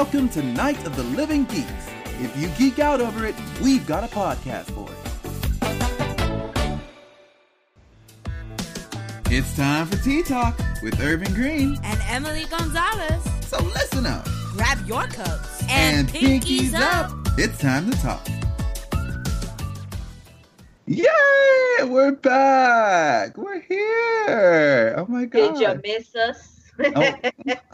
Welcome to Night of the Living Geeks. If you geek out over it, we've got a podcast for it. It's time for Tea Talk with Irvin Green and Emily Gonzalez. So listen up, grab your cups and pinkies up. It's time to talk. Yay! We're back. We're here. Oh my God! Did you miss us? Oh,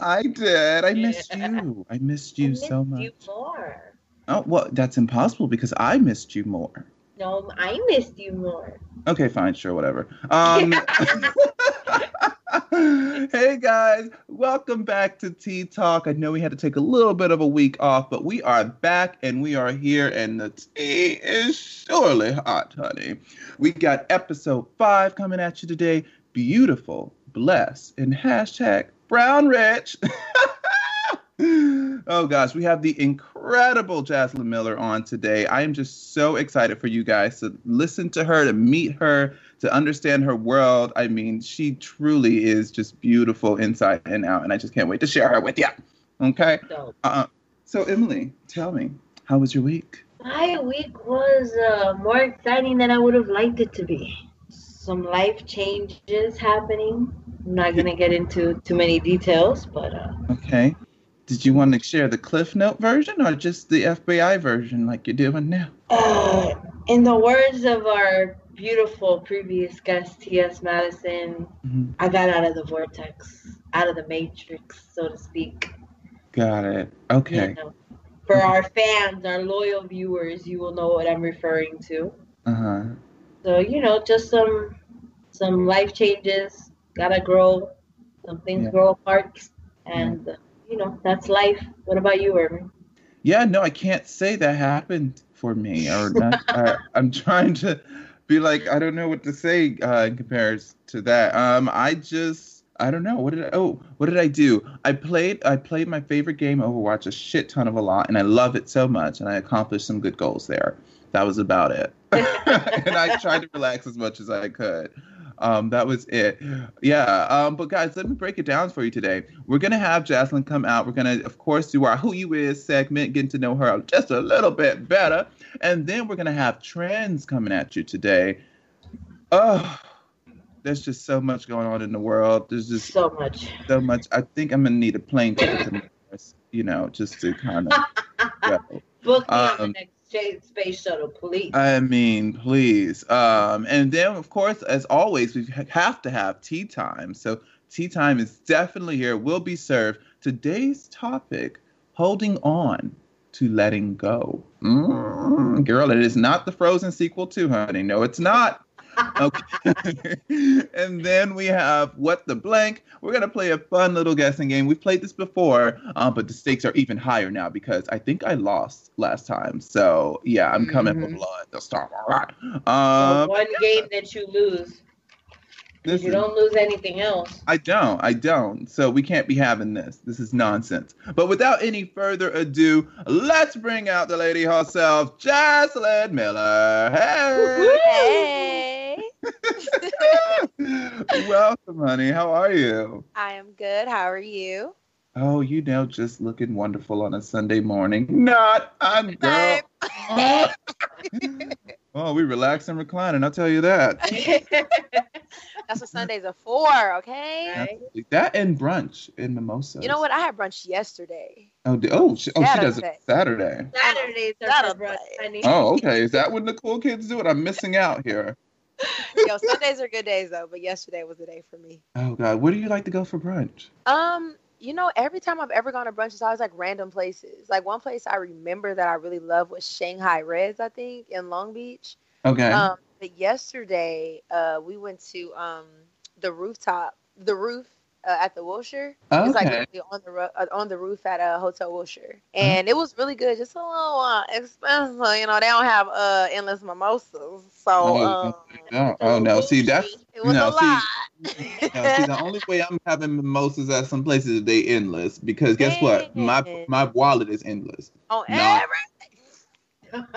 I did. I missed you. I missed you so much. I missed you more. Oh, well, that's impossible because I missed you more. No, I missed you more. Okay, fine. Sure, whatever. Hey, guys. Welcome back to Tea Talk. I know we had to take a little bit of a week off, but we are back and we are here, and the tea is surely hot, honey. We got episode 5 coming at you today. Beautiful, blessed, and hashtag Brown Rich. Oh gosh, we have the incredible Jazlyn Miller on today. I am just so excited for you guys to listen to her, to meet her, to understand her world. I mean, she truly is just beautiful inside and out, and I just can't wait to share her with you. Okay? So Emily, tell me, how was your week? My week was more exciting than I would have liked it to be. Some life changes happening. I'm not going to get into too many details, but... Okay. Did you want to share the Cliff Note version or just the FBI version like you're doing now? In the words of our beautiful previous guest, T.S. Madison, I got out of the vortex, out of the matrix, so to speak. Got it. Okay. You know, for our fans, our loyal viewers, you will know what I'm referring to. Uh-huh. So, you know, just some life changes, gotta grow, some things grow apart, and, you know, that's life. What about you, Irvin? Yeah, no, I can't say that happened for me. Or not, I'm trying to be like, I don't know what to say in comparison to that. I don't know. What did I do? I played my favorite game, Overwatch, a shit ton of a lot, and I love it so much, and I accomplished some good goals there. That was about it. And I tried to relax as much as I could. That was it. Yeah. But guys, let me break it down for you today. We're going to have Jazlyn come out. We're going to, of course, do our Who You Is segment, getting to know her just a little bit better. And then we're going to have trends coming at you today. Oh, there's just so much going on in the world. There's just so much. So much. I think I'm going to need a plane ticket to Paris, you know, just to kind of go. Book me on the next space shuttle, please. I mean, please. And then, of course, as always, we have to have tea time. So tea time is definitely here, will be served. Today's topic, holding on to letting go. Girl, it is not the Frozen sequel too, honey. No, it's not. Okay. And then we have What the Blank. We're going to play a fun little guessing game. We've played this before, but the stakes are even higher now because I think I lost last time. So, yeah, I'm coming for blood this time. All right. One game that you lose. Listen, you don't lose anything else. I don't. So we can't be having this. This is nonsense. But without any further ado, let's bring out the lady herself, Jazlyn Miller. Hey! Hey! Welcome, honey. How are you? I am good. How are you? Oh, you know, just looking wonderful on a Sunday morning. Not on girl. Oh, we relax and recline, and I'll tell you that. That's what Sundays are for, okay? Absolutely. That and brunch in mimosas. You know what? I had brunch yesterday. She does it Saturday. Saturdays are for brunch, honey. Oh, okay. Is that when the cool kids do it? I'm missing out here. Yo, Sundays are good days though, but yesterday was the day for me. Oh God, where do you like to go for brunch? You know, every time I've ever gone to brunch, it's always like random places. Like one place I remember that I really loved was Shanghai Reds, I think, in Long Beach. Okay. But yesterday, we went to the roof at the Wilshire. Okay. It's like really on the roof at Hotel Wilshire, and it was really good. Just a little expensive, you know. They don't have endless mimosas, so. The only way I'm having mimosas at some places is they endless because guess what? My wallet is endless. Everything.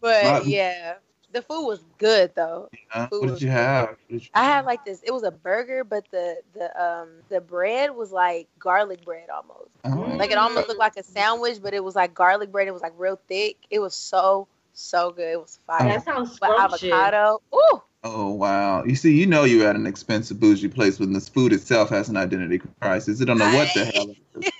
But yeah. The food was good though. Yeah. What did you have? I had like this. It was a burger, but the bread was like garlic bread almost. Oh. Like it almost looked like a sandwich, but it was like garlic bread. It was like real thick. It was so good. It was fire. That sounds scrumptious. Avocado. Ooh. Oh wow! You see, you know you're at an expensive bougie place when this food itself has an identity crisis. I don't know what the hell. It is.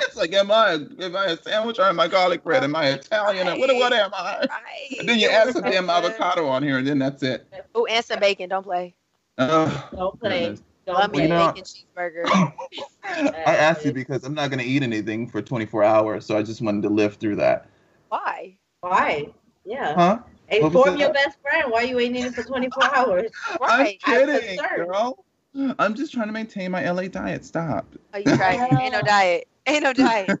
It's like, am I a sandwich or am I garlic bread? Am I Italian? Right. What am I? Right. And then you add some damn avocado on here, and then that's it. Oh, and some bacon. Don't play. Don't play. Goodness. Don't play bacon cheeseburger. I asked you because I'm not going to eat anything for 24 hours, so I just wanted to live through that. Why? Yeah. Huh? Inform your best friend. Why are you waiting for 24 hours? Right. I'm kidding, girl. I'm just trying to maintain my LA diet. Stop. Oh, you tried. Ain't no diet. Ain't no diet.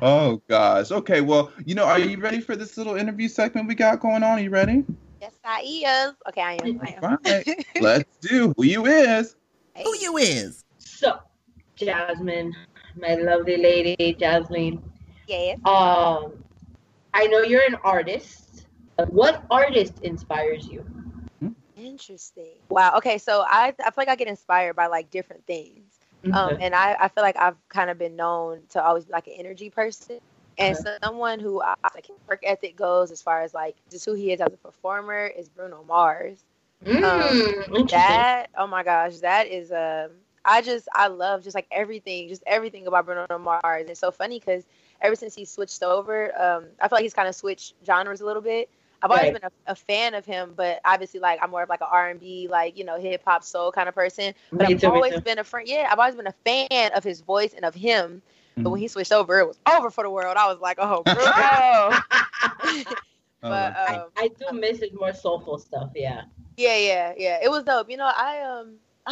Oh, gosh. Okay, well, are you ready for this little interview segment we got going on? Are you ready? Yes, I is. Okay, I am. All right. Let's do Who You Is. Hey. Who You Is. So, Jasmine, my lovely lady, Jazlyn. Yes. I know you're an artist. What artist inspires you? Interesting. Wow. Okay. So I feel like I get inspired by like different things. Mm-hmm. And I feel like I've kind of been known to always be like an energy person. And someone who I like work ethic goes as far as like just who he is as a performer is Bruno Mars. That, oh my gosh, that is I love everything about Bruno Mars. It's so funny because ever since he switched over, I feel like he's kind of switched genres a little bit. I've always been a fan of him, but obviously, like, I'm more of like an R&B, like, you know, hip hop soul kind of person. But I've always been a fan of his voice and of him. Mm-hmm. But when he switched over, it was over for the world. I was like, oh, bro. But I do miss his more soulful stuff. Yeah. Yeah. It was dope. You know, I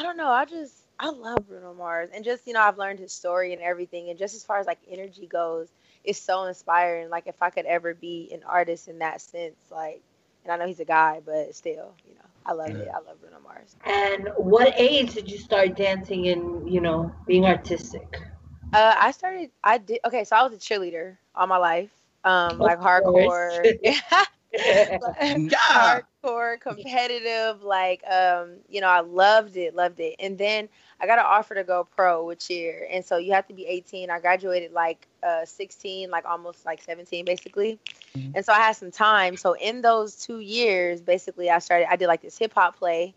don't know. I love Bruno Mars, and just, you know, I've learned his story and everything, and just as far as like energy goes, it's so inspiring. Like if I could ever be an artist in that sense, like, and I know he's a guy, but still, you know, I love it. I love Bruno Mars. And what age did you start dancing and, you know, being artistic? I was a cheerleader all my life, like hardcore. Hardcore, competitive, like, you know, I loved it. And then I got an offer to go pro with cheer. And so you have to be 18. I graduated like 16, like almost like 17, basically. Mm-hmm. And so I had some time. So in those 2 years, basically, I did like this hip hop play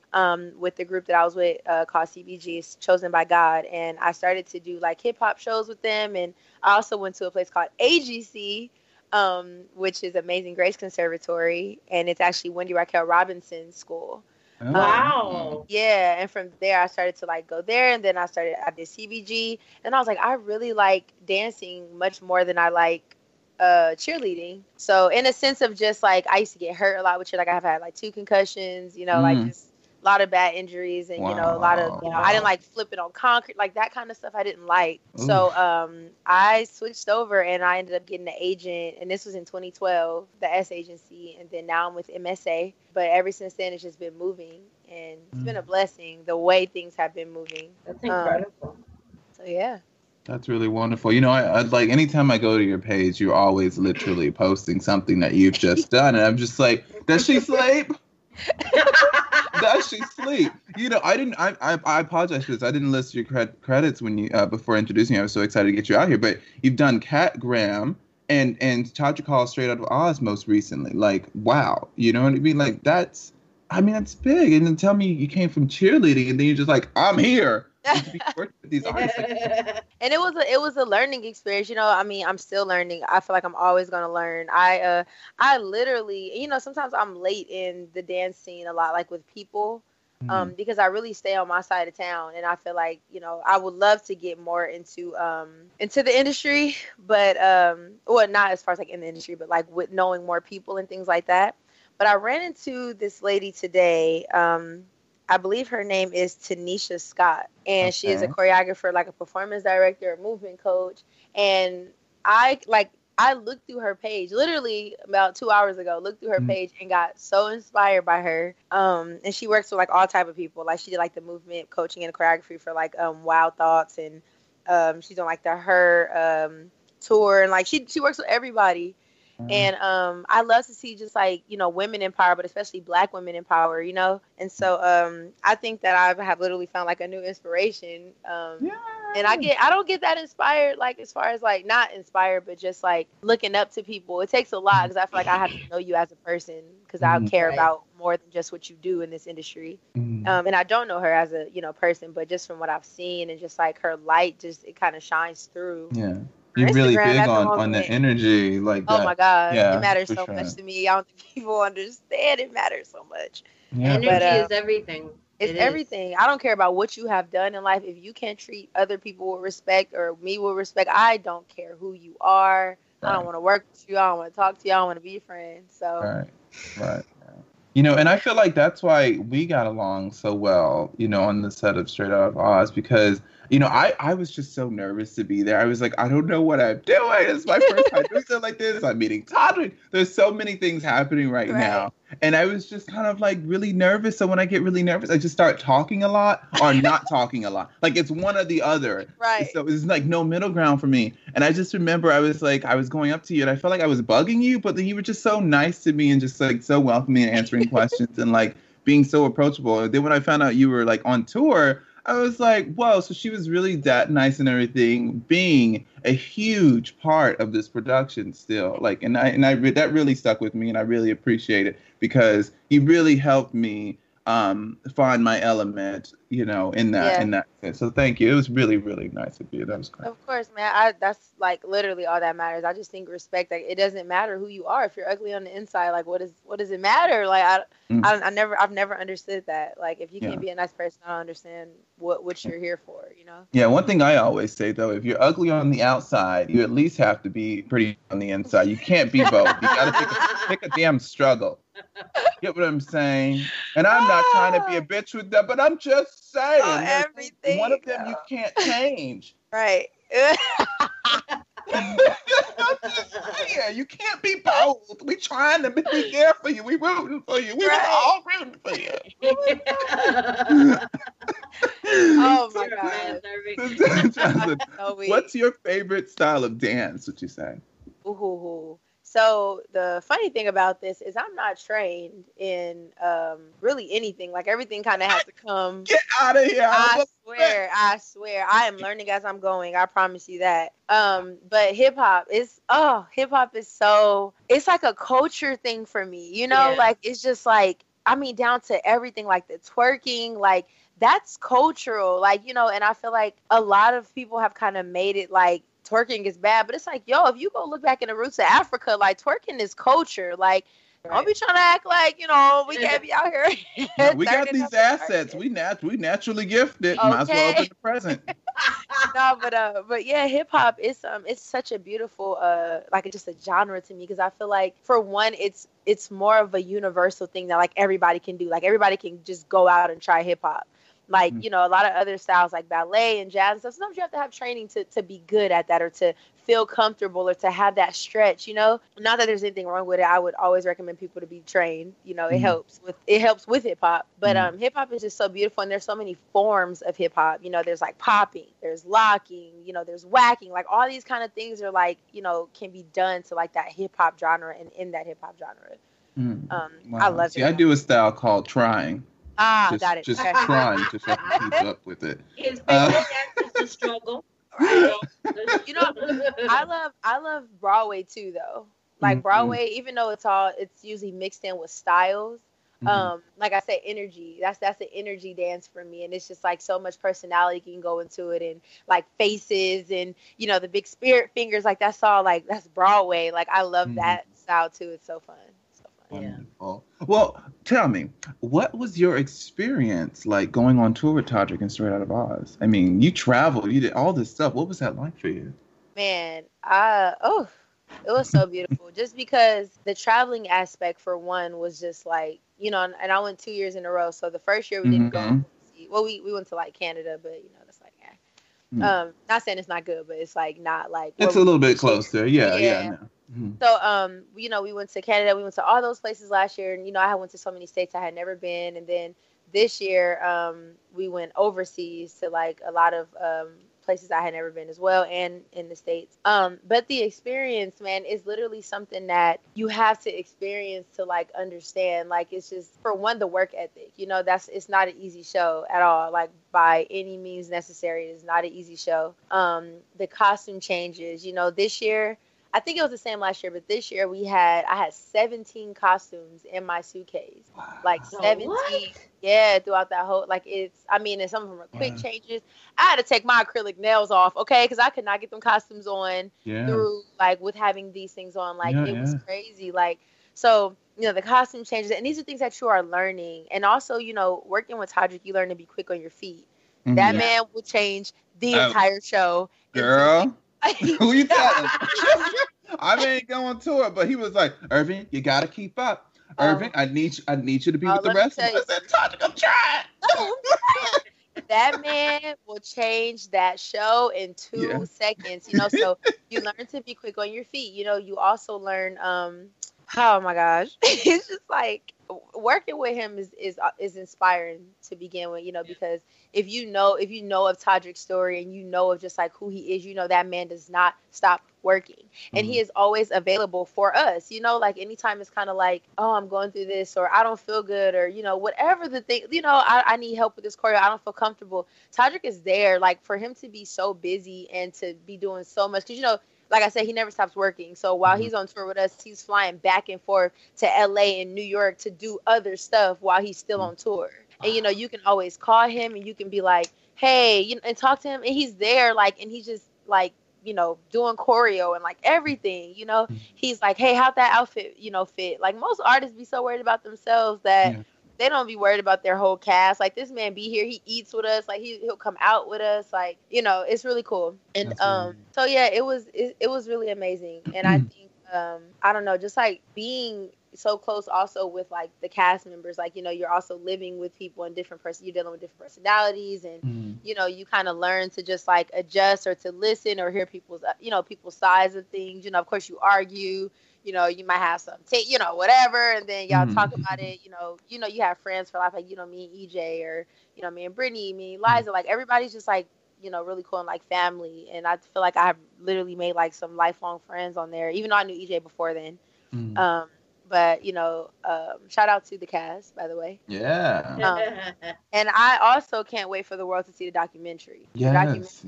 with the group that I was with called CBG, Chosen by God. And I started to do like hip hop shows with them. And I also went to a place called AGC, which is Amazing Grace Conservatory, and it's actually Wendy Raquel Robinson's school. Oh. Wow. Yeah, and from there I started to like go there, and then I did CBG, and I was like, I really like dancing much more than I like cheerleading. So in a sense of just like I used to get hurt a lot with cheer, like I've had like 2 concussions, you know, like just a lot of bad injuries, and you know, a lot of, you know, I didn't like flipping on concrete, like that kind of stuff I didn't like. Ooh. So I switched over and I ended up getting an agent, and this was in 2012, the S agency, and then now I'm with MSA. But ever since then, it's just been moving, and it's been a blessing the way things have been moving. That's incredible. So yeah. That's really wonderful. You know, I'd like anytime I go to your page, you're always literally posting something that you've just done, and I'm just like, does she sleep? Does she sleep? You know, I apologize because I didn't list your credits when you before introducing you. I was so excited to get you out here, but you've done Cat Graham and Todrick Hall Straight Out of Oz most recently. Like, wow, you know what I mean? Like that's big. And then tell me you came from cheerleading and then you're just like, I'm here. These artists. And it was a learning experience, you know. I mean, I'm still learning. I feel like I'm always gonna learn. I literally, you know, sometimes I'm late in the dance scene a lot, like with people, because I really stay on my side of town, and I feel like, you know, I would love to get more into the industry, but well, not as far as like in the industry, but like with knowing more people and things like that. But I ran into this lady today. I believe her name is Tanisha Scott, and she is a choreographer, like a performance director, a movement coach. And I looked through her page literally about 2 hours ago, looked through her page and got so inspired by her. And she works with like all type of people. Like she did like the movement coaching and choreography for like Wild Thoughts, and she's on like her tour, and like she works with everybody. And I love to see just like, you know, women in power, but especially black women in power, you know. And so I think that I have literally found like a new inspiration. And I don't get that inspired, like as far as like not inspired, but just like looking up to people. It takes a lot because I feel like I have to know you as a person because I care about more than just what you do in this industry. And I don't know her as a, you know, person, but just from what I've seen and just like her light, just it kind of shines through. Yeah. You're really big on the energy like that. Oh, my God. Yeah, it matters so much to me. I don't think people understand it matters so much. Yeah. Energy is everything. It's everything. I don't care about what you have done in life. If you can't treat other people with respect or me with respect, I don't care who you are. Right. I don't want to work with you. I don't want to talk to you. I don't want to be your friend. So. Right. You know, and I feel like that's why we got along so well, you know, on the set of Straight Out of Oz, because, you know, I was just so nervous to be there. I was like, I don't know what I'm doing. It's my first time doing something like this. I'm meeting Todrick. There's so many things happening right now. And I was just kind of like really nervous. So when I get really nervous, I just start talking a lot or not talking a lot. Like it's one or the other. Right. So it's like no middle ground for me. And I just remember I was like, I was going up to you and I felt like I was bugging you, but then you were just so nice to me and just like so welcoming and answering questions and like being so approachable. And then when I found out you were like on tour, I was like, whoa, so she was really that nice and everything, being a huge part of this production still. Like, and I that really stuck with me, and I really appreciate it because he really helped me find my element, you know, in that sense. So thank you. It was really, really nice of you. That was great. Of course, man. That's like literally all that matters. I just think respect. Like, it doesn't matter who you are if you're ugly on the inside. Like, what does it matter? Like, I've never understood that. Like, if you can't be a nice person, I don't understand what you're here for. You know. Yeah. One thing I always say though, if you're ugly on the outside, you at least have to be pretty on the inside. You can't be both. You gotta pick a damn struggle. Get what I'm saying? And I'm not trying to be a bitch with that, but I'm just saying. Oh, everything. One of them you can't change. Right. Yeah, you can't be both. We trying to be there for you. We rooting for you. We were all rooting for you. Oh my God. Jazlyn, what's your favorite style of dance? What you say? Ooh. So the funny thing about this is I'm not trained in really anything. Like everything kind of has to come. Get out of here. I swear. I am learning as I'm going. I promise you that. But hip hop is so, it's like a culture thing for me, you know, like, it's just like, I mean, down to everything, like the twerking, like that's cultural, like, you know, and I feel like a lot of people have kind of made it like, twerking is bad, but it's like, yo, if you go look back in the roots of Africa, like twerking is culture. Like, don't be trying to act like, you know, we can't be out here. No, we got these assets. We naturally gifted. Okay. Might as well open the present. No, but yeah, hip hop is it's such a beautiful like just a genre to me because I feel like for one, it's more of a universal thing that like everybody can do. Like everybody can just go out and try hip hop. Like, you know, a lot of other styles like ballet and jazz and stuff. Sometimes you have to have training to be good at that or to feel comfortable or to have that stretch, you know. Not that there's anything wrong with it. I would always recommend people to be trained. You know, it helps with hip hop. But hip hop is just so beautiful. And there's so many forms of hip hop. You know, there's like popping, there's locking, you know, there's whacking. Like all these kind of things are like, you know, can be done to like that hip hop genre and in that hip hop genre. Wow. I love it. See, I do a style called trying. Got it. Just trying to keep up with it. It's a struggle. Right. You know, I love Broadway too, though. Like Broadway, even though it's usually mixed in with styles. Like I said, energy. That's an energy dance for me, and it's just like so much personality can go into it, and like faces, and you know the big spirit fingers. Like that's all. Like that's Broadway. Like I love that style too. It's so fun. Wonderful. Yeah. Well, tell me, what was your experience like going on tour with Todrick and Straight Out of Oz? I mean, you traveled, you did all this stuff. What was that like for you? Man, it was so beautiful. Just because the traveling aspect, for one, was just like, you know, and I went 2 years in a row. So the first year we didn't go. Well, we went to like Canada, but you know, that's like, not saying it's not good, but it's like not like. It's a little bit closer. Yeah. No. So, you know, we went to Canada, we went to all those places last year. And, you know, I went to so many states I had never been. And then this year we went overseas to like a lot of places I had never been as well, and in the States. But the experience, man, is literally something that you have to experience to like understand. Like, it's just, for one, the work ethic, you know, it's not an easy show at all. Like, by any means necessary, it's not an easy show. The costume changes, you know, this year, I think it was the same last year, but this year I had 17 costumes in my suitcase. Wow. Like 17. What? Yeah, throughout that whole, like, it's, I mean, and some of them are quick changes. I had to take my acrylic nails off, okay, because I could not get them costumes on through, like, with having these things on. Like, it was crazy. Like, so, you know, the costume changes. And these are things that you are learning. And also, you know, working with Todrick, you learn to be quick on your feet. Mm-hmm. That man will change the entire show. Girl. Who you telling? I ain't going to it, but he was like, "Irving, you gotta keep up. Irving, I need you to be with the rest of us." I said, "Todrick, I'm trying." That man will change that show in 2 seconds. You know, so you learn to be quick on your feet. You know, you also learn. Oh my gosh, it's just like working with him is inspiring to begin with, you know, because if you know of Todrick's story and you know of just like who he is, you know, that man does not stop working, and he is always available for us, you know, like anytime it's kind of like, oh, I'm going through this, or I don't feel good, or, you know, whatever the thing, you know, I need help with this choreo, I don't feel comfortable. Todrick is there. Like, for him to be so busy and to be doing so much, because, you know, like I said, he never stops working. So while he's on tour with us, he's flying back and forth to LA and New York to do other stuff while he's still on tour. And, you know, you can always call him and you can be like, hey, you know, and talk to him. And he's there, like, and he's just like, you know, doing choreo and like everything, you know, he's like, hey, how'd that outfit, you know, fit? Like, most artists be so worried about themselves that they don't be worried about their whole cast. Like, this man be here. He eats with us. Like, he'll come out with us. Like, you know, it's really cool. And that's so yeah, it was really amazing. And I think I don't know, just like being so close also with like the cast members, like, you know, you're also living with people and you're dealing with different personalities, and you know, you kind of learn to just like adjust or to listen or hear people's sides of things. You know, of course you argue, you know, you might have some you know, whatever, and then y'all talk about it, you know, you have friends for life, like, you know, me and EJ, or, you know, me and Brittany, me and Liza, like, everybody's just, like, you know, really cool and, like, family, and I feel like I have literally made, like, some lifelong friends on there, even though I knew EJ before then, but, you know, shout out to the cast, by the way. Yeah. And I also can't wait for the world to see the documentary. Yes.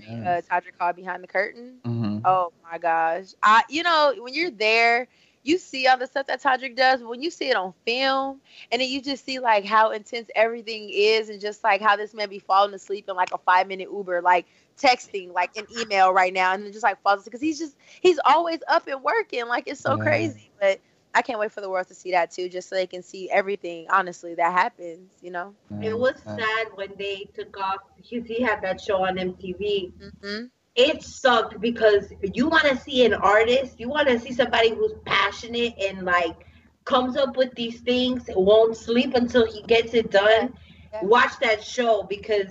Todrick Hall, Behind the Curtain. Oh, my gosh. You know, when you're there, you see all the stuff that Todrick does, but when you see it on film, and then you just see, like, how intense everything is, and just, like, how this man be falling asleep in, like, a 5-minute Uber, like, texting, like, an email right now, and then just, like, falls asleep, because he's always up and working, like, it's so crazy, but I can't wait for the world to see that, too, just so they can see everything, honestly, that happens, you know? It was sad when they took off, because he had that show on MTV. It sucked because you want to see an artist, you want to see somebody who's passionate and like comes up with these things, won't sleep until he gets it done. Watch that show, because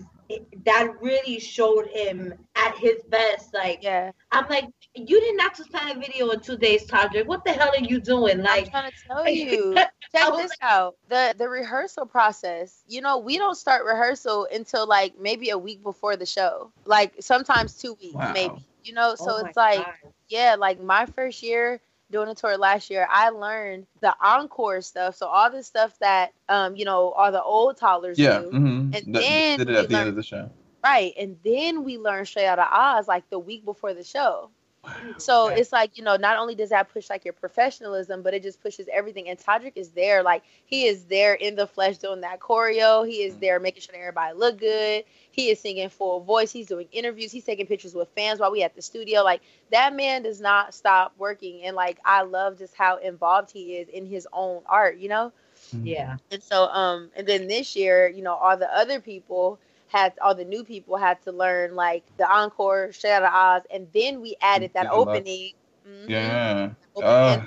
that really showed him at his best. Like, I'm like, you did not just plan a video in 2 days, Todrick. What the hell are you doing? Like, I'm trying to tell you. Check this out. The rehearsal process, you know, we don't start rehearsal until like maybe a week before the show. Like, sometimes 2 weeks, maybe. You know, so it's like, like my first year doing a tour last year, I learned the encore stuff. So all the stuff that, you know, all the old toddlers do. And then did it at the end of the show. Right. And then we learned Straight Outta Oz like the week before the show. So it's like, you know, not only does that push like your professionalism, but it just pushes everything. And Todrick is there. Like, he is there in the flesh doing that choreo. He is there making sure that everybody look good. He is singing full voice. He's doing interviews. He's taking pictures with fans while we at the studio. Like, that man does not stop working. And like, I love just how involved he is in his own art, you know? And so, and then this year, you know, all the other people, all the new people had to learn like the encore, Straight Outta Oz, and then we added that opening. Like the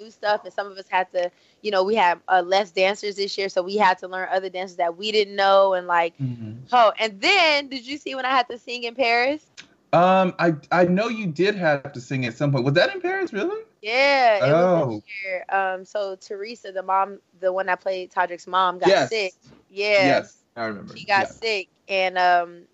new stuff, and some of us had to, you know, we had less dancers this year, so we had to learn other dances that we didn't know, and like, and then did you see when I had to sing in Paris? I know you did have to sing at some point. Was that in Paris, really? Yeah, it was this year. So Teresa, the one that played Todrick's mom, got sick. I remember. She got sick, and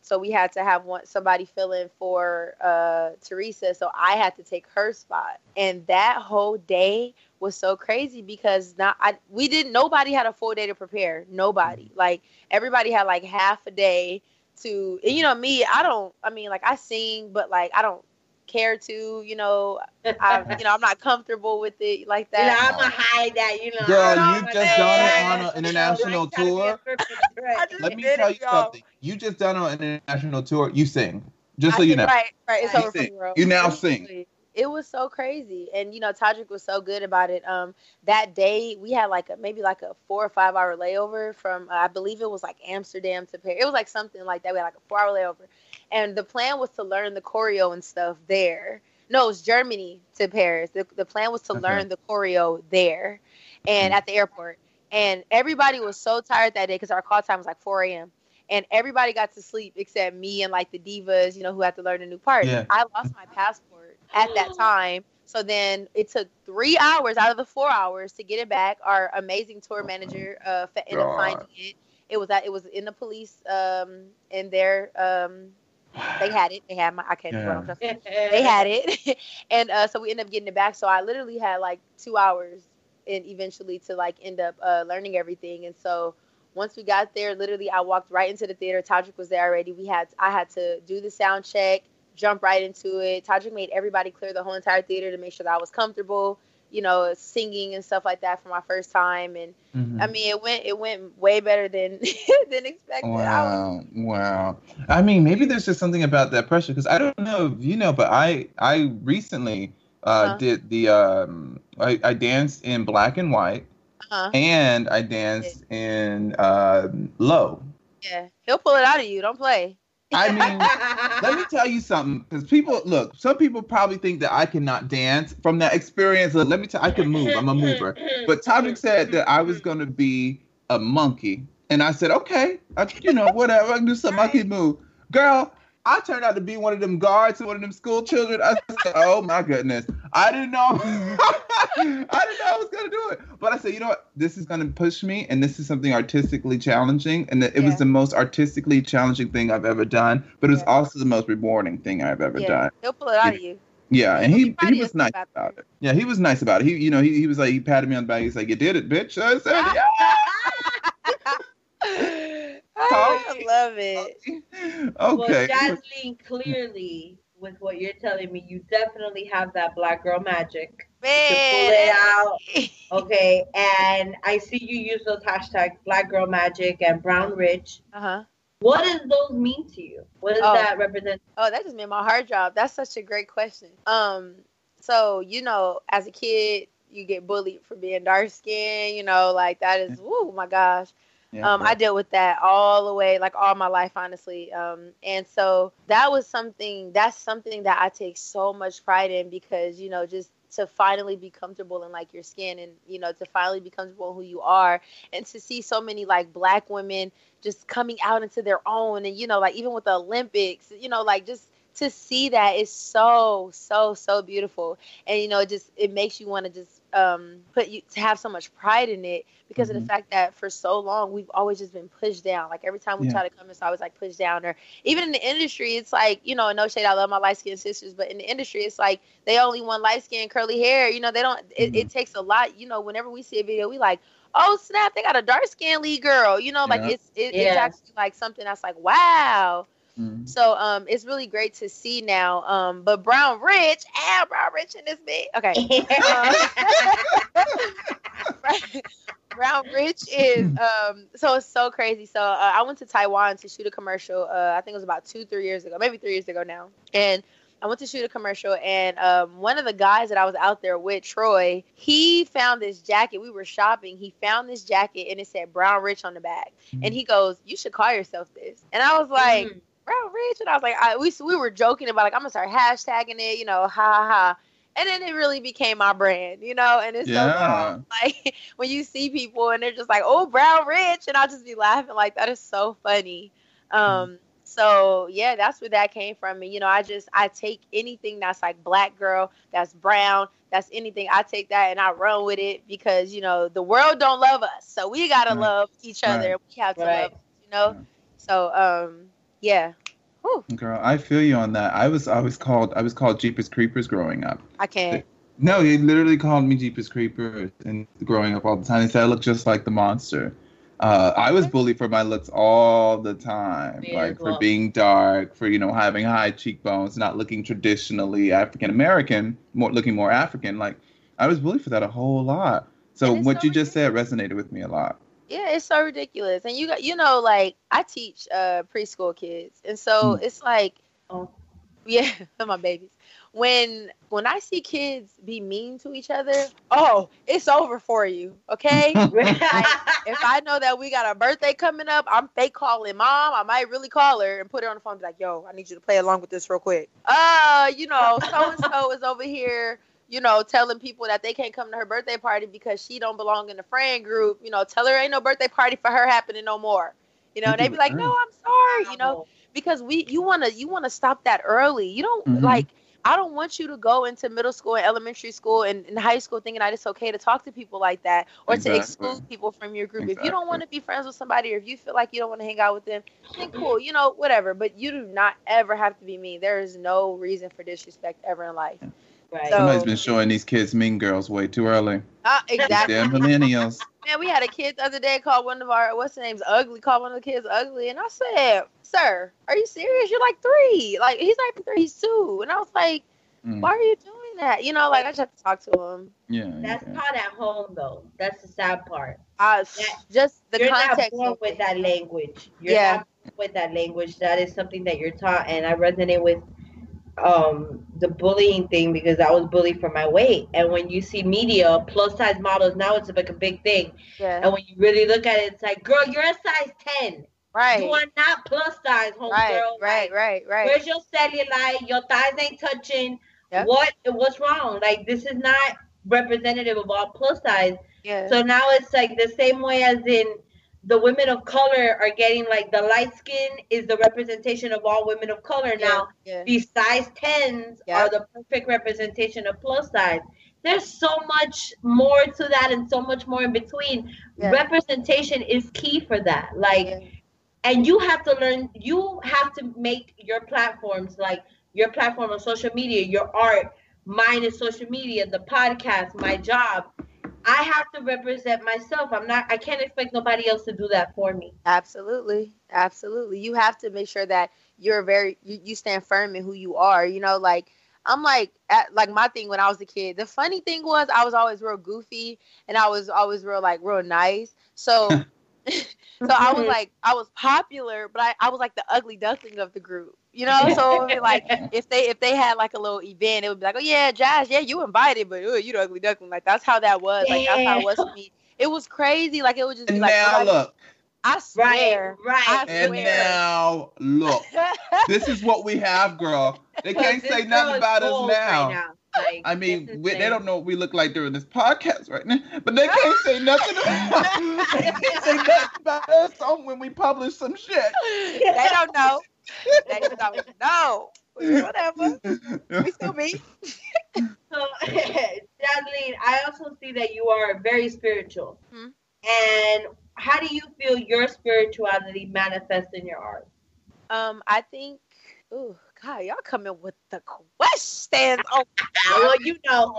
so we had to have somebody fill in for Teresa, so I had to take her spot. And that whole day was so crazy because nobody had a full day to prepare. Nobody. Like, everybody had like half a day to, and, you know, me, I sing, but like I don't care to, you know, I'm not comfortable with it like that. You know, I'm gonna hide that, you know. Girl, you just done it on an international tour. Let me tell you something. You just done on an international tour. You sing, just so you know. Right. It's over for you, bro. You now sing. It was so crazy, and you know, Todrick was so good about it. That day we had maybe a 4 or 5 hour layover from I believe it was like Amsterdam to Paris. It was like something like that. We had like a 4 hour layover, and the plan was to learn the choreo and stuff there. No, it was Germany to Paris. The plan was to learn the choreo there, and at the airport. And everybody was so tired that day because our call time was like 4 a.m. And everybody got to sleep except me and like the divas, you know, who had to learn a new part. Yeah. I lost my passport at that time. So then it took 3 hours out of the 4 hours to get it back. Our amazing tour manager ended up finding it. It was in the police in their they had it. They had my They had it. And so we ended up getting it back. So I literally had like 2 hours and eventually to like end up learning everything. And so once we got there, literally, I walked right into the theater. Todrick was there already. I had to do the sound check, jump right into it. Todrick made everybody clear the whole entire theater to make sure that I was comfortable, you know, singing and stuff like that for my first time. And I mean, it went way better than than expected. Wow. I mean, maybe there's just something about that pressure because I don't know, you know, but I recently did the I danced in Black and White. And I danced in Low. Yeah, he'll pull it out of you. Don't play. I mean, let me tell you something. Because some people probably think that I cannot dance from that experience. Let me tell you, I can move. I'm a mover. But Todrick said that I was going to be a monkey. And I said, okay, whatever. I can do something. I can move. Girl, I turned out to be one of them guards, one of them school children. I said, oh, my goodness. I didn't know. I was going to do it. But I said, you know what? This is going to push me, and this is something artistically challenging. And it was the most artistically challenging thing I've ever done, but it was also the most rewarding thing I've ever done. He'll pull it out of you. Yeah, and he was nice about it. Yeah, he was nice about it. He, you know, he was like, he patted me on the back. He's like, you did it, bitch. I said, yeah. I love it. Okay. Well, Jazlyn, clearly, with what you're telling me, you definitely have that black girl magic to pull it out. Okay, and I see you use those hashtags, black girl magic and brown rich. What does those mean to you? What does that represent? Oh, that just made my heart drop. That's such a great question. So, you know, as a kid, you get bullied for being dark skinned. You know, like that is, oh my gosh. Yeah, I dealt with that all the way, like all my life, honestly. And so that's something that I take so much pride in because, you know, just to finally be comfortable in like your skin and, you know, to finally be comfortable in who you are and to see so many like black women just coming out into their own and, you know, like even with the Olympics, you know, like just to see that is so, so, so beautiful. And, you know, it makes you want to just to have so much pride in it because of the fact that for so long we've always just been pushed down. Like every time we try to come, it's always like pushed down. Or even in the industry, it's like, you know, no shade, I love my light skinned sisters, but in the industry, it's like they only want light skinned curly hair. You know, they don't. It takes a lot. You know, whenever we see a video, we like, oh snap, they got a dark skinned lead girl. You know, like it's actually like something that's like wow. So it's really great to see now. But Brown Rich in this bit. Okay. Brown Rich is, so it's so crazy. So I went to Taiwan to shoot a commercial. I think it was about 3 years ago now. And I went to shoot a commercial, and one of the guys that I was out there with, Troy, he found this jacket. We were shopping. He found this jacket, and it said Brown Rich on the back. And he goes, you should call yourself this. And I was like, Brown Rich? And I was like, we were joking about, like, I'm going to start hashtagging it, you know, ha, ha, ha. And then it really became my brand, you know, and it's so cool. Like when you see people and they're just like, oh, Brown Rich. And I'll just be laughing like that is so funny. So, yeah, that's where that came from. And, you know, I take anything that's like black girl, that's brown, that's anything. I take that and I run with it because, you know, the world don't love us. So we got to love each other. We have to love, you you know? Yeah. So, yeah. Whew. Girl, I feel you on that. I was called Jeepers Creepers growing up. I can't. No, they literally called me Jeepers Creepers and growing up all the time. They said I look just like the monster. I was bullied for my looks all the time, for being dark, for, you know, having high cheekbones, not looking traditionally African-American, looking more African. Like, I was bullied for that a whole lot. So what you just said resonated with me a lot. Yeah, it's so ridiculous. And I teach preschool kids. And so it's like, oh, yeah, they're my babies. When I see kids be mean to each other, oh, it's over for you, okay? If I know that we got a birthday coming up, I'm fake calling mom. I might really call her and put her on the phone and be like, yo, I need you to play along with this real quick. So-and-so is over here, you know, telling people that they can't come to her birthday party because she don't belong in the friend group. You know, tell her ain't no birthday party for her happening no more. You know, they be like, no, I'm sorry, you know, because you wanna stop that early. You don't I don't want you to go into middle school and elementary school and high school thinking that it's okay to talk to people like that or to exclude people from your group. If you don't want to be friends with somebody or if you feel like you don't want to hang out with them, then cool, you know, whatever. But you do not ever have to be mean. There is no reason for disrespect ever in life. Yeah. Right. Somebody's been showing these kids Mean Girls way too early. Exactly. These damn millennials. Man, we had a kid the other day called one of our, called one of the kids ugly. And I said, sir, are you serious? You're like 3. Like, he's not even 3, he's 2. And I was like, why are you doing that? You know, like, I just have to talk to him. Yeah. That's taught at home, though. That's the sad part. You're context. You're not born with that language. That is something that you're taught. And I resonate with the bullying thing because I was bullied for my weight, and when you see media plus size models now, it's like a big thing. Yeah. And when you really look at it, it's like, girl, you're a size 10. Right. You are not plus size, homegirl. Right. Where's your cellulite? Your thighs ain't touching. Yep. What's wrong? Like, this is not representative of all plus size. Yeah. So now it's like the same way as in the women of color are getting, like, the light skin is the representation of all women of color. Now, these size 10s are the perfect representation of plus size. There's so much more to that and so much more in between. Yeah. Representation is key for that. Like, and you have to make your platforms, like your platform on social media, your art, mine is social media, the podcast, my job. I have to represent myself. I can't expect nobody else to do that for me. Absolutely. Absolutely. You have to make sure that you're you stand firm in who you are. You know, like, I'm like, my thing when I was a kid, the funny thing was I was always real goofy and I was always real, like, real nice. So, I was like, I was popular, but I was like the ugly duckling of the group. You know, so it would be like if they had like a little event, it would be like, oh yeah, Jazz, yeah, you invited, but you the ugly duckling. Like, that's how that was. Like, that's how it was for me. It was crazy. Like, it would just be like, now look. I swear. Right. And now look. This is what we have, girl. They can't say nothing about us now. Like, I mean, they don't know what we look like during this podcast right now, but they can't say nothing about us when we publish some shit. They don't know. No, whatever. We still be. So, Jazlyn, I also see that you are very spiritual. Mm-hmm. And how do you feel your spirituality manifests in your art? I think. Ooh, God, y'all coming with the questions. Oh, well, you know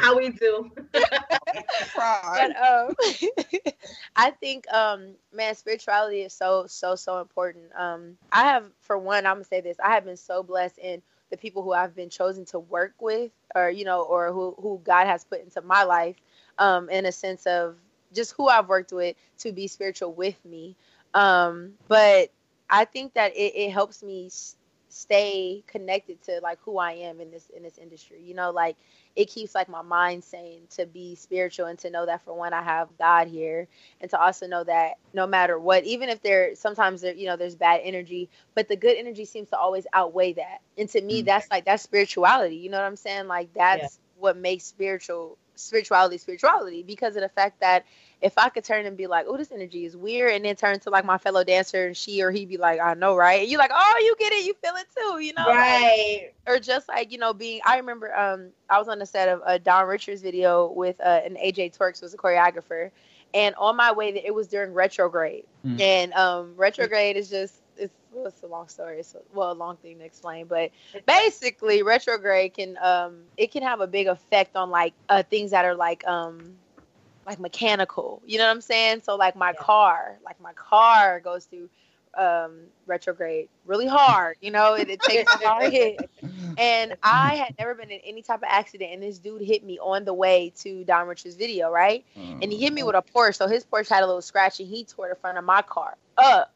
how we do. But, I think, man, spirituality is so, so, so important. I have, for one, I'm gonna say this. I have been so blessed in the people who I've been chosen to work with, or you know, or who God has put into my life, in a sense of just who I've worked with to be spiritual with me. But I think that it helps me stay connected to, like, who I am in this industry. You know, like, it keeps, like, my mind sane to be spiritual and to know that, for one, I have God here, and to also know that no matter what, even if there's bad energy, but the good energy seems to always outweigh that. And to me, that's like, that's spirituality. You know what I'm saying? Like, that's what makes spirituality, because of the fact that if I could turn and be like, oh, this energy is weird, and then turn to, like, my fellow dancer and she or he be like, I know, right? And you're like, oh, you get it, you feel it too, you know? Right. Like, or just like, you know, I remember I was on the set of a Don Richards video with, and AJ Torx was a choreographer. And on my way, it was during retrograde. Mm. And retrograde is just, it's a long story. It's a long thing to explain. But basically, retrograde can, it can have a big effect on, like, things that are, like mechanical. You know what I'm saying? So, like, my car goes through retrograde really hard. You know, it takes a hard hit. And I had never been in any type of accident, and this dude hit me on the way to Don Richards' video, right? And he hit me with a Porsche, so his Porsche had a little scratch, and he tore the front of my car up.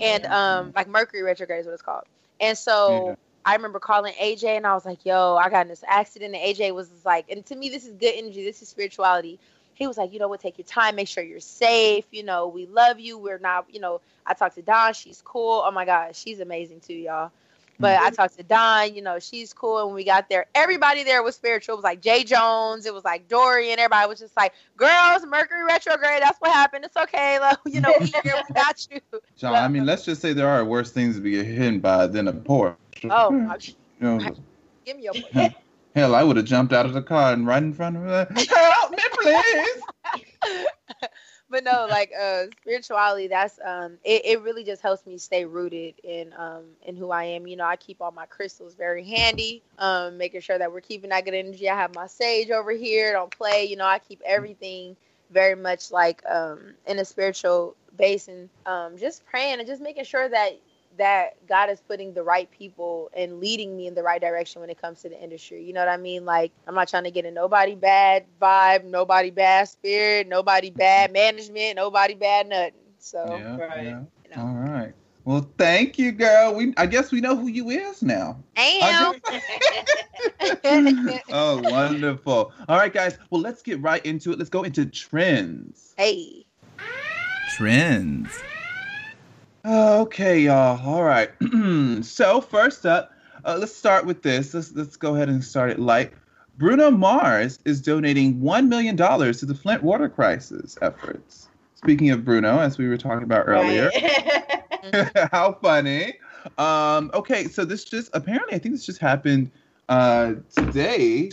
And like Mercury retrograde is what it's called. And so I remember calling AJ, and I was like, yo, I got in this accident. And AJ was like, and to me, this is good energy, this is spirituality. He was like, you know what, take your time, make sure you're safe, you know, we love you, we're not, you know, I talked to Don, she's cool, oh my God, she's amazing too, y'all. But I talked to Don, you know, she's cool. And when we got there, everybody there was spiritual. It was like Jay Jones. It was like Dorian. Everybody was just like, girls, Mercury retrograde. That's what happened. It's okay. Like, you know, we here. We got you. John, I mean, let's just say there are worse things to be hit by than a Porsche. Oh, you know, give me your Porsche. Hell, I would have jumped out of the car and right in front of her. Help me, please. But no, like spirituality, that's it really just helps me stay rooted in who I am. You know, I keep all my crystals very handy, making sure that we're keeping that good energy. I have my sage over here, don't play. You know, I keep everything very much like in a spiritual base, and just praying and just making sure that God is putting the right people and leading me in the right direction when it comes to the industry. You know what I mean? Like, I'm not trying to get a nobody bad vibe, nobody bad spirit, nobody bad management, nobody bad nothing. So, yeah, right. Yeah. You know. All right. Well, thank you, girl. I guess we know who you is now. Oh, wonderful. All right, guys. Well, let's get right into it. Let's go into trends. Hey. Trends. Okay, y'all. All right. So first up, let's start with this. Let's go ahead and start it light. Bruno Mars is donating $1 million to the Flint water crisis efforts. Speaking of Bruno, as we were talking about earlier. Right. How funny. Okay, so this just apparently, I think this just happened today.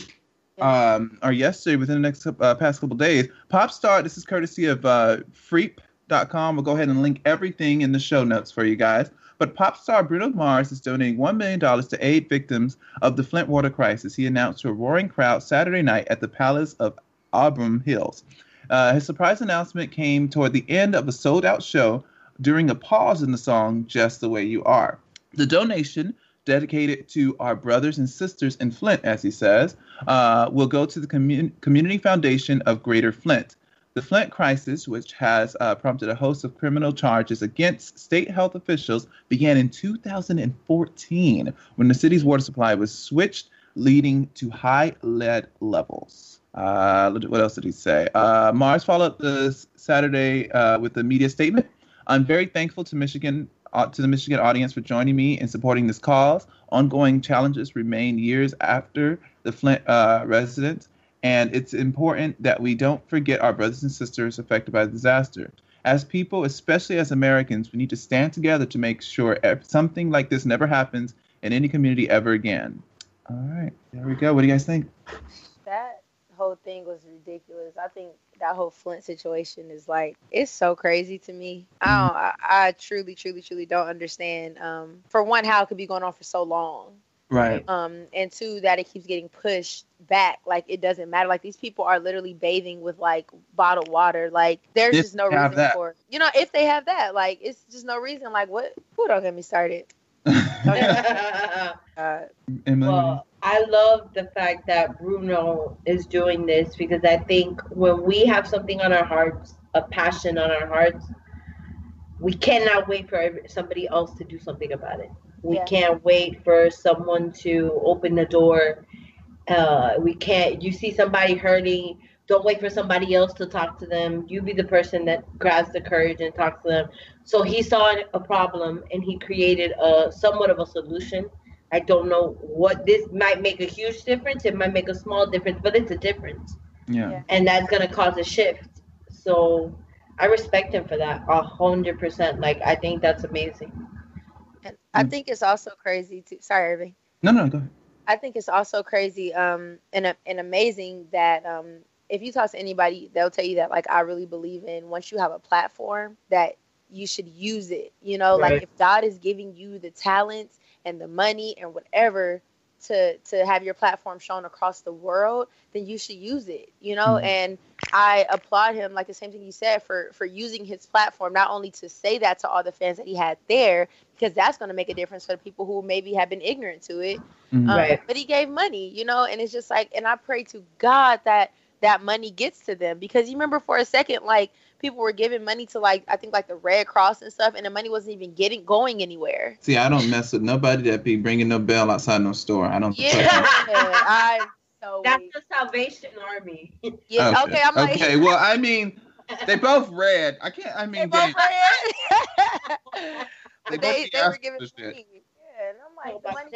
Or yesterday, within the next past couple days. Pop star, this is courtesy of Freep.com. We'll go ahead and link everything in the show notes for you guys. But pop star Bruno Mars is donating $1 million to aid victims of the Flint water crisis. He announced to a roaring crowd Saturday night at the Palace of Auburn Hills. His surprise announcement came toward the end of a sold-out show during a pause in the song, Just the Way You Are. The donation, dedicated to our brothers and sisters in Flint, as he says, will go to the Community Foundation of Greater Flint. The Flint crisis, which has prompted a host of criminal charges against state health officials, began in 2014 when the city's water supply was switched, leading to high lead levels. What else did he say? Mars followed this Saturday with a media statement. I'm very thankful to the Michigan audience for joining me in supporting this cause. Ongoing challenges remain years after the Flint residents. And it's important that we don't forget our brothers and sisters affected by the disaster. As people, especially as Americans, we need to stand together to make sure something like this never happens in any community ever again. All right, there we go. What do you guys think? That whole thing was ridiculous. I think that whole Flint situation is like, it's so crazy to me. I truly, truly, truly don't understand. For one, how it could be going on for so long. Right. And two, that it keeps getting pushed back. Like, it doesn't matter. Like, these people are literally bathing with, like, bottled water. Like, there's just no reason for it. You know, if they have that, like, it's just no reason. Like, what? Who don't get me started? Well, I love the fact that Bruno is doing this, because I think when we have something on our hearts, a passion on our hearts, we cannot wait for somebody else to do something about it. We can't wait for someone to open the door. You see somebody hurting, don't wait for somebody else to talk to them. You be the person that grabs the courage and talks to them. So he saw a problem and he created somewhat of a solution. I don't know what this might make a huge difference. It might make a small difference, but it's a difference. Yeah. And that's going to cause a shift. So I respect him for that 100%. Like, I think that's amazing. And I think it's also crazy too. Sorry, Irving. No, go ahead. I think it's also crazy and amazing that if you talk to anybody, they'll tell you that, like, I really believe in once you have a platform that you should use it. You know, right. Like, if God is giving you the talents and the money and whatever to have your platform shown across the world, then you should use it, you know? Mm-hmm. And I applaud him, like the same thing you said, for using his platform, not only to say that to all the fans that he had there, because that's going to make a difference for the people who maybe have been ignorant to it. Mm-hmm. But he gave money, you know, and it's just like, and I pray to God that that money gets to them, because you remember for a second, like, people were giving money to, like, I think, like, the Red Cross and stuff, and the money wasn't even going anywhere. See, I don't mess with nobody that be bringing no bell outside no store. I don't. Yeah, I'm so that's weak. The Salvation Army. Yeah. Okay. I'm like, okay. Well, I mean, they both red. I can't. I mean, they both red. they were giving money. And I'm like,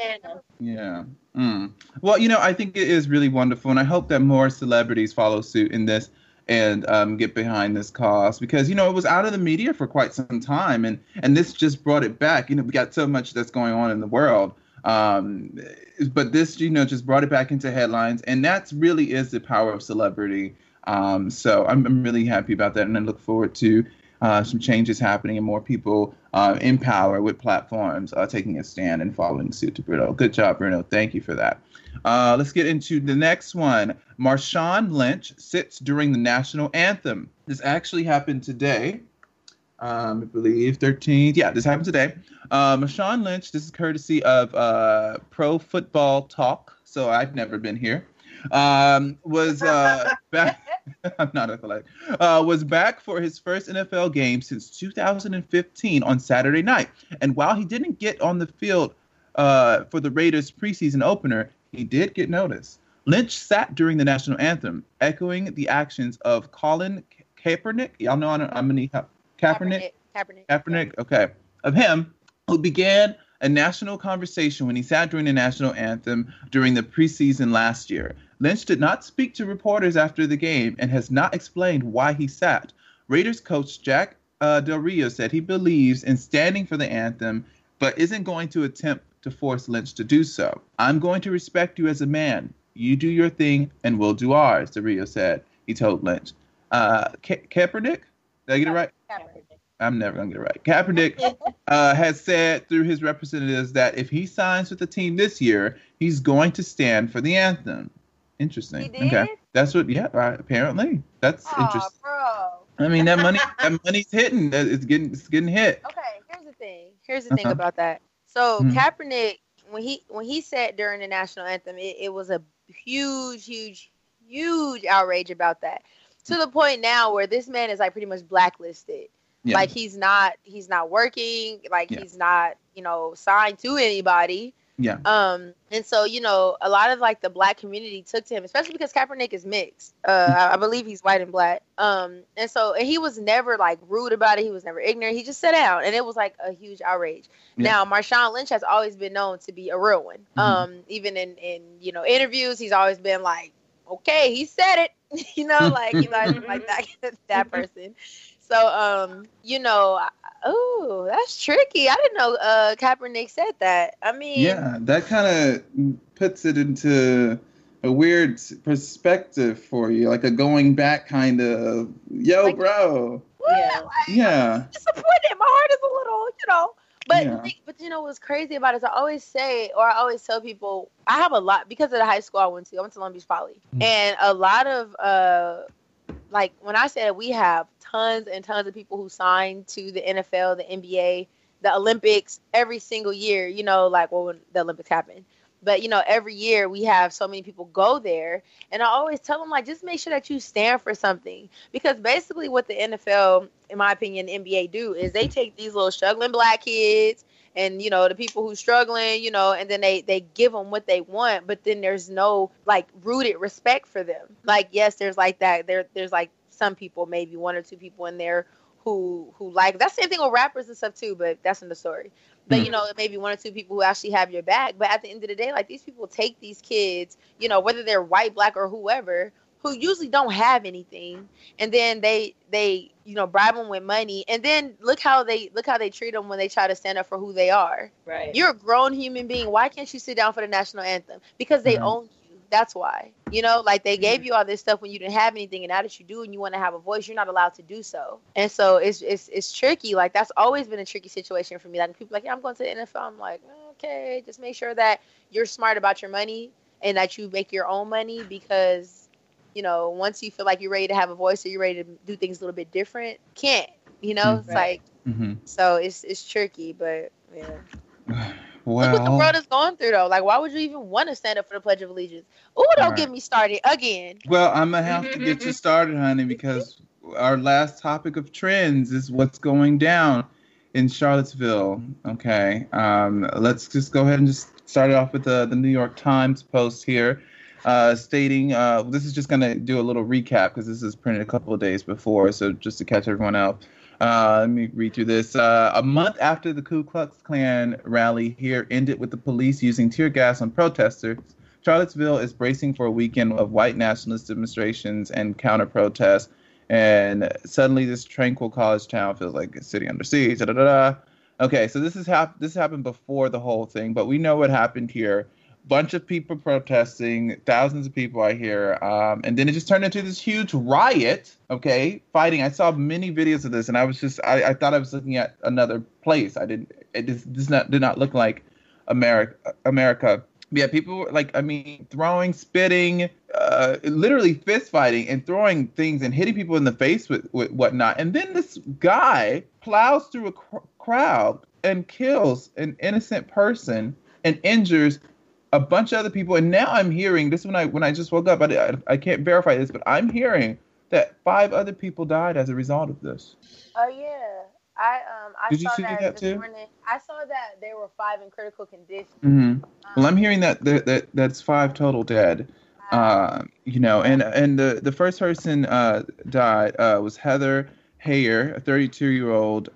yeah. Mm. Well, you know, I think it is really wonderful, and I hope that more celebrities follow suit in this and get behind this cause, because, you know, it was out of the media for quite some time, and this just brought it back. You know, we got so much that's going on in the world, but this, you know, just brought it back into headlines, and that really is the power of celebrity. So I'm really happy about that, and I look forward to some changes happening and more people in power with platforms taking a stand and following suit to Bruno. Good job, Bruno. Thank you for that. Let's get into the next one. Marshawn Lynch sits during the national anthem. This actually happened today. I believe 13th. Yeah, this happened today. Marshawn Lynch, this is courtesy of Pro Football Talk, so I've never been here, was back for his first NFL game since 2015 on Saturday night. And while he didn't get on the field for the Raiders preseason opener, he did get noticed. Lynch sat during the national anthem, echoing the actions of Colin Kaepernick. Y'all know I'm going to need help. Kaepernick. Okay. Of him, who began a national conversation when he sat during the national anthem during the preseason last year. Lynch did not speak to reporters after the game and has not explained why he sat. Raiders coach Jack Del Rio said he believes in standing for the anthem, but isn't going to attempt to force Lynch to do so. I'm going to respect you as a man. You do your thing and we'll do ours, Del Rio said. He told Lynch. Kaepernick? Did I get it right? Kaepernick. I'm never going to get it right. Kaepernick has said through his representatives that if he signs with the team this year, he's going to stand for the anthem. Interesting. He did? Okay. That's what, yeah, right, apparently. That's interesting. Bro. I mean, that money's hitting. It's getting hit. Okay, here's the thing. Here's the thing about that. So Kaepernick, when he sat during the national anthem, it was a huge outrage about that. To the point now where this man is, like, pretty much blacklisted. Yeah. Like, he's not working. Like, yeah. He's not, you know, signed to anybody. Yeah. And so, you know, a lot of, like, the black community took to him, especially because Kaepernick is mixed. I believe he's white and black. And so, and he was never, like, rude about it. He was never ignorant. He just sat down, and it was, like, a huge outrage. Yeah. Now, Marshawn Lynch has always been known to be a real one. Mm-hmm. Even in, you know, interviews, he's always been like, okay, he said it, you know, like, you know, like that person. So, you know, oh, that's tricky. I didn't know Kaepernick said that. I mean, yeah, that kind of puts it into a weird perspective for you, like a going back kind of, yo, like, bro. What? Yeah. Like, yeah. I'm disappointed. My heart is a little, you know. But, yeah. But you know, what's crazy about it is I always tell people, I have a lot, because of the high school I went to Long Beach Poly. Mm-hmm. And a lot of, like, when I said we have tons and tons of people who sign to the NFL, the NBA, the Olympics every single year, you know, like, well, when the Olympics happen. But, you know, every year we have so many people go there. And I always tell them, like, just make sure that you stand for something. Because basically what the NFL, in my opinion, the NBA do is they take these little struggling black kids and, you know, the people who's struggling, you know, and then they give them what they want. But then there's no, like, rooted respect for them. Like, yes, there's like that. There's like some people, maybe one or two people in there who like that. Same thing with rappers and stuff, too. But that's another story. But, you know, maybe one or two people who actually have your back. But at the end of the day, like, these people take these kids, you know, whether they're white, black, or whoever, who usually don't have anything. And then they you know, bribe them with money. And then look how they treat them when they try to stand up for who they are. Right. You're a grown human being. Why can't you sit down for the national anthem? Because they own you. That's why. You know, like they gave you all this stuff when you didn't have anything, and now that you do and you want to have a voice, you're not allowed to do so. And so it's tricky. Like that's always been a tricky situation for me. Like people are like, yeah, I'm going to the NFL. I'm like, okay, just make sure that you're smart about your money and that you make your own money, because, you know, once you feel like you're ready to have a voice or you're ready to do things a little bit different, can't, you know, it's right. Like, so it's tricky, but yeah. Well, look what the world is going through, though. Like, why would you even want to stand up for the Pledge of Allegiance? Oh, don't get me started again. Well, I'm going to have to get you started, honey, because our last topic of trends is what's going down in Charlottesville. Okay. Let's just go ahead and just start it off with the New York Times post here stating, this is just going to do a little recap because this is printed a couple of days before. So just to catch everyone up. Let me read through this. A month after the Ku Klux Klan rally here ended with the police using tear gas on protesters, Charlottesville is bracing for a weekend of white nationalist demonstrations and counter-protests. And suddenly this tranquil college town feels like a city under siege. Okay, so this happened before the whole thing, but we know what happened here. Bunch of people protesting, thousands of people are here, and then it just turned into this huge riot, okay, fighting. I saw many videos of this, and I was just, I thought I was looking at another place. I didn't, it did not look like America. Yeah, people were like, I mean, throwing, spitting, literally fist fighting and throwing things and hitting people in the face with whatnot. And then this guy plows through a crowd and kills an innocent person and injures a bunch of other people, and now I'm hearing this when I just woke up. I can't verify this, but I'm hearing that 5 other people died as a result of this. Oh yeah, I did saw you see that this too? Morning. I saw that there were 5 in critical condition. Well, I'm hearing that that's 5 total dead. You know, and the first person died was Heather Hayer, a 32-year-old,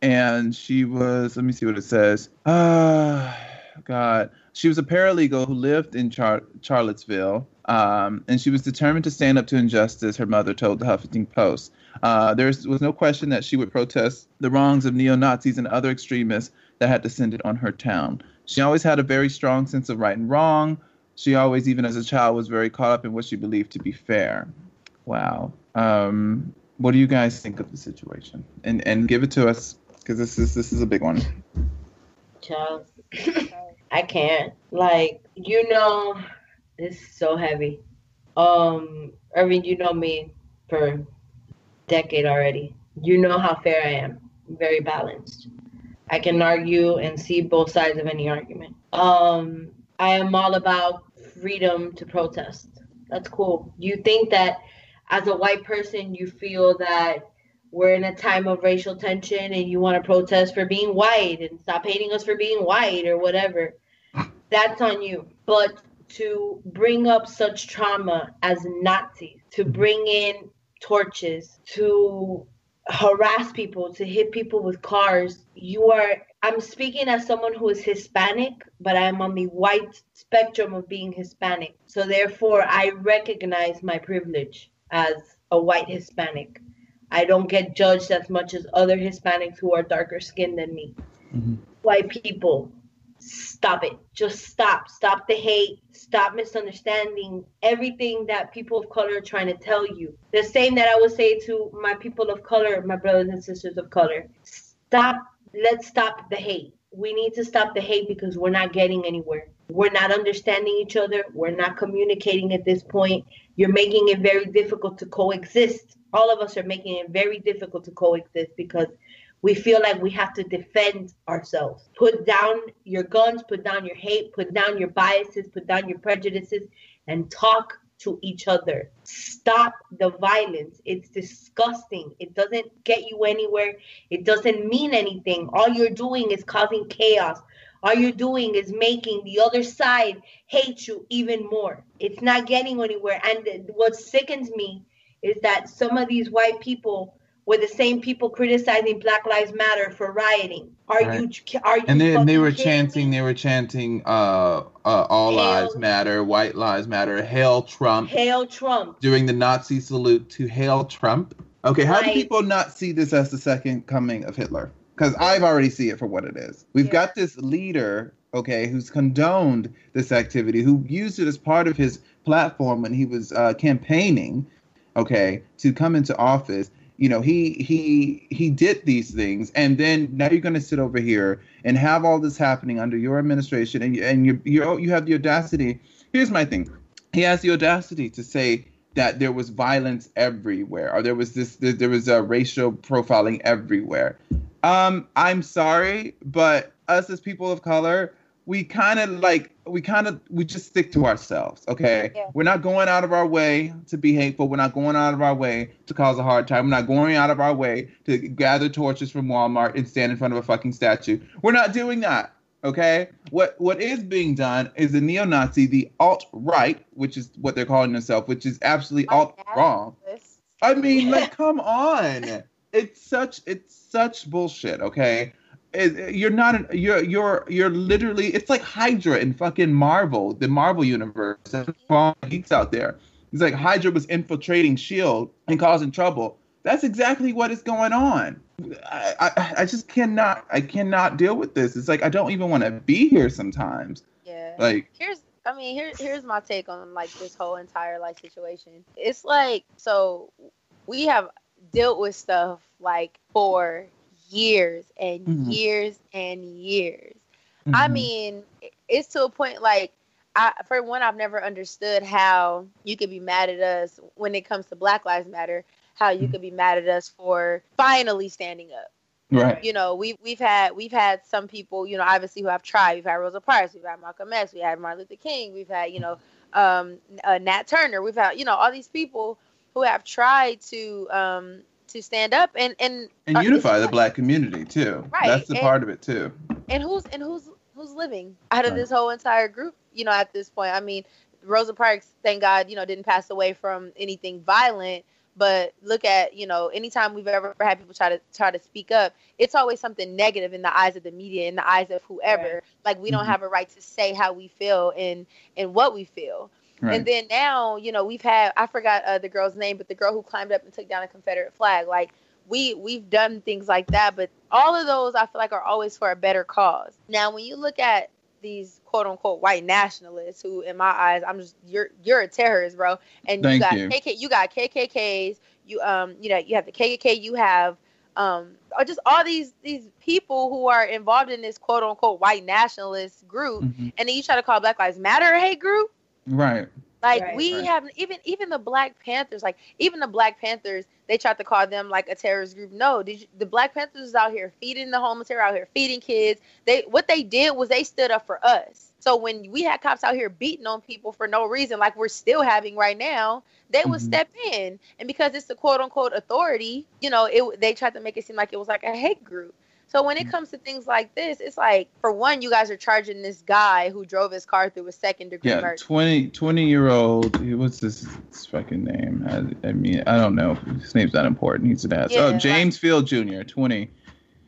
and she was. Let me see what it says. God. She was a paralegal who lived in Charlottesville, and she was determined to stand up to injustice, her mother told the Huffington Post. There was no question that she would protest the wrongs of neo-Nazis and other extremists that had descended on her town. She always had a very strong sense of right and wrong. She always, even as a child, was very caught up in what she believed to be fair. Wow. What do you guys think of the situation? And give it to us, because this is a big one. Charles. I can't. Like, you know, this is so heavy. Irving, you know me for a decade already. You know how fair I am. I'm very balanced. I can argue and see both sides of any argument. I am all about freedom to protest. That's cool. You think that as a white person, you feel that we're in a time of racial tension and you want to protest for being white and stop hating us for being white or whatever. That's on you. But to bring up such trauma as Nazis, to bring in torches, to harass people, to hit people with cars, I'm speaking as someone who is Hispanic, but I'm on the white spectrum of being Hispanic. So therefore, I recognize my privilege as a white Hispanic. I don't get judged as much as other Hispanics who are darker skinned than me. White people, stop it. Just stop. Stop the hate. Stop misunderstanding everything that people of color are trying to tell you. The same that I would say to my people of color, my brothers and sisters of color. Stop. Let's stop the hate. We need to stop the hate because we're not getting anywhere. We're not understanding each other. We're not communicating at this point. You're making it very difficult to coexist. All of us are making it very difficult to coexist because we feel like we have to defend ourselves. Put down your guns, put down your hate, put down your biases, put down your prejudices, and talk to each other. Stop the violence. It's disgusting. It doesn't get you anywhere. It doesn't mean anything. All you're doing is causing chaos. All you're doing is making the other side hate you even more. It's not getting anywhere. And what sickens me is that some of these white people were the same people criticizing Black Lives Matter for rioting. Are you? They were chanting. All lives matter. White lives matter. Hail Trump. Hail Trump. Doing the Nazi salute to Hail Trump. Okay, how do people not see this as the second coming of Hitler? Because I've already seen it for what it is. We've got this leader okay, who's condoned this activity, who used it as part of his platform when he was campaigning, okay, to come into office. You know, he did these things, and then now you're going to sit over here and have all this happening under your administration, and you have the audacity. Here's my thing. He has the audacity to say that there was violence everywhere, or there was racial profiling everywhere. I'm sorry, but us as people of color, we just stick to ourselves, okay? Yeah. We're not going out of our way to be hateful. We're not going out of our way to cause a hard time. We're not going out of our way to gather torches from Walmart and stand in front of a fucking statue. We're not doing that, okay? What is being done is the neo-Nazi, the alt-right, which is what they're calling themselves, which is absolutely alt-wrong. I mean, like, come on. It's such bullshit, okay? You're literally, it's like Hydra in fucking Marvel, the Marvel universe. That's all geeks out there. It's like Hydra was infiltrating S.H.I.E.L.D. and causing trouble. That's exactly what is going on. I just cannot deal with this. It's like, I don't even want to be here sometimes. Yeah. Like, here's my take on like this whole entire like situation. It's like, so we have dealt with stuff like for years and mm-hmm. years and years. Mm-hmm. I mean, it's to a point like, for one, I've never understood how you could be mad at us when it comes to Black Lives Matter, how you mm-hmm. could be mad at us for finally standing up. Right. You know, we've had some people, you know, obviously who have tried. We've had Rosa Parks, we've had Malcolm X, we had Martin Luther King, we've had, you know, Nat Turner, we've had, you know, all these people who have tried to stand up and unify the Black community too. Right. That's the part of it too. And who's living out of this whole entire group, you know, at this point? I mean, Rosa Parks, thank God, you know, didn't pass away from anything violent, but look at, you know, anytime we've ever had people try to speak up, it's always something negative in the eyes of the media, in the eyes of whoever. Right. Like, we mm-hmm. don't have a right to say how we feel and what we feel. Right. And then now, you know, we've had, I forgot the girl's name, but the girl who climbed up and took down a Confederate flag. Like, we've done things like that, but all of those I feel like are always for a better cause. Now, when you look at these quote unquote white nationalists, who in my eyes, I'm just, you're a terrorist, bro. And you got KKKs, you know, you have the KKK, you have or just all these people who are involved in this quote unquote white nationalist group, mm-hmm. and then you try to call Black Lives Matter a hate group. Right. Like, right, we right. have even the Black Panthers, they tried to call them like a terrorist group. No, the Black Panthers is out here feeding the homeless, they're out here feeding kids. What they did was they stood up for us. So when we had cops out here beating on people for no reason, like we're still having right now, they mm-hmm. would step in. And because it's the quote unquote authority, you know, they tried to make it seem like it was like a hate group. So when it comes to things like this, it's like, for one, you guys are charging this guy who drove his car through a second-degree murder. Yeah, 20-year-old. What's his fucking name? I mean, I don't know. His name's not important. He's an ass. Yeah, oh, James Field Jr., 20.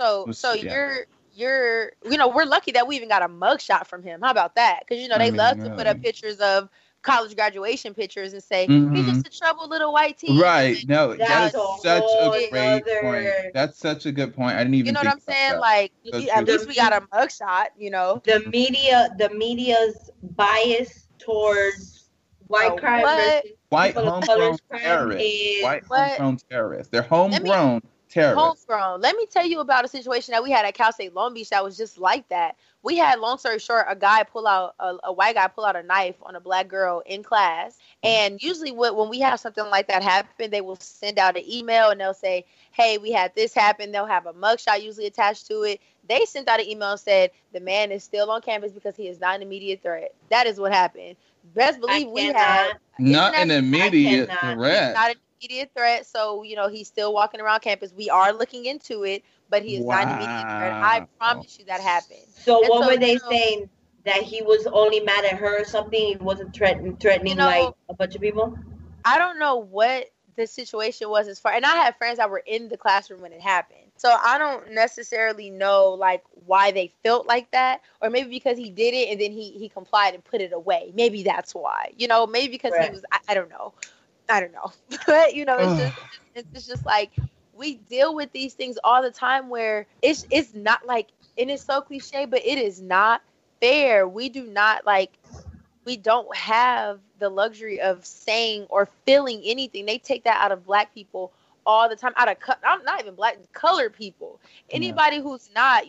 So you're, you know, we're lucky that we even got a mugshot from him. How about that? Because, you know, they love to put up pictures of college graduation pictures and say, mm-hmm. he's just a troubled little white teen. Right. No, that is such a great point. That's such a good point. I didn't even think about that. You know what I'm saying? Like, at least we got a mugshot, you know. The media's bias towards white crime versus white homegrown terrorists. White homegrown terrorists. They're homegrown terrorists. Homegrown. Let me tell you about a situation that we had at Cal State Long Beach that was just like that. We had, long story short, a white guy pull out a knife on a Black girl in class. And usually when we have something like that happen, they will send out an email and they'll say, hey, we had this happen. They'll have a mugshot usually attached to it. They sent out an email and said, the man is still on campus because he is not an immediate threat. That is what happened. Best believe we had. Not an immediate threat. Not an immediate threat. So, you know, he's still walking around campus. We are looking into it. But he is not immediate threat. I promise you that happened. So were they saying that he was only mad at her or something? He wasn't threatening, you know, like a bunch of people? I don't know what the situation was as far. And I had friends that were in the classroom when it happened. So I don't necessarily know like why they felt like that, or maybe because he did it and then he complied and put it away. Maybe that's why, you know, maybe because he was, I don't know. I don't know. But, you know, it's just like, we deal with these things all the time where it's not like, and it's so cliche, but it is not fair, we do not we don't have the luxury of saying or feeling anything. They take that out of black people all the time, out of I'm not even black, colored people, anybody who's not,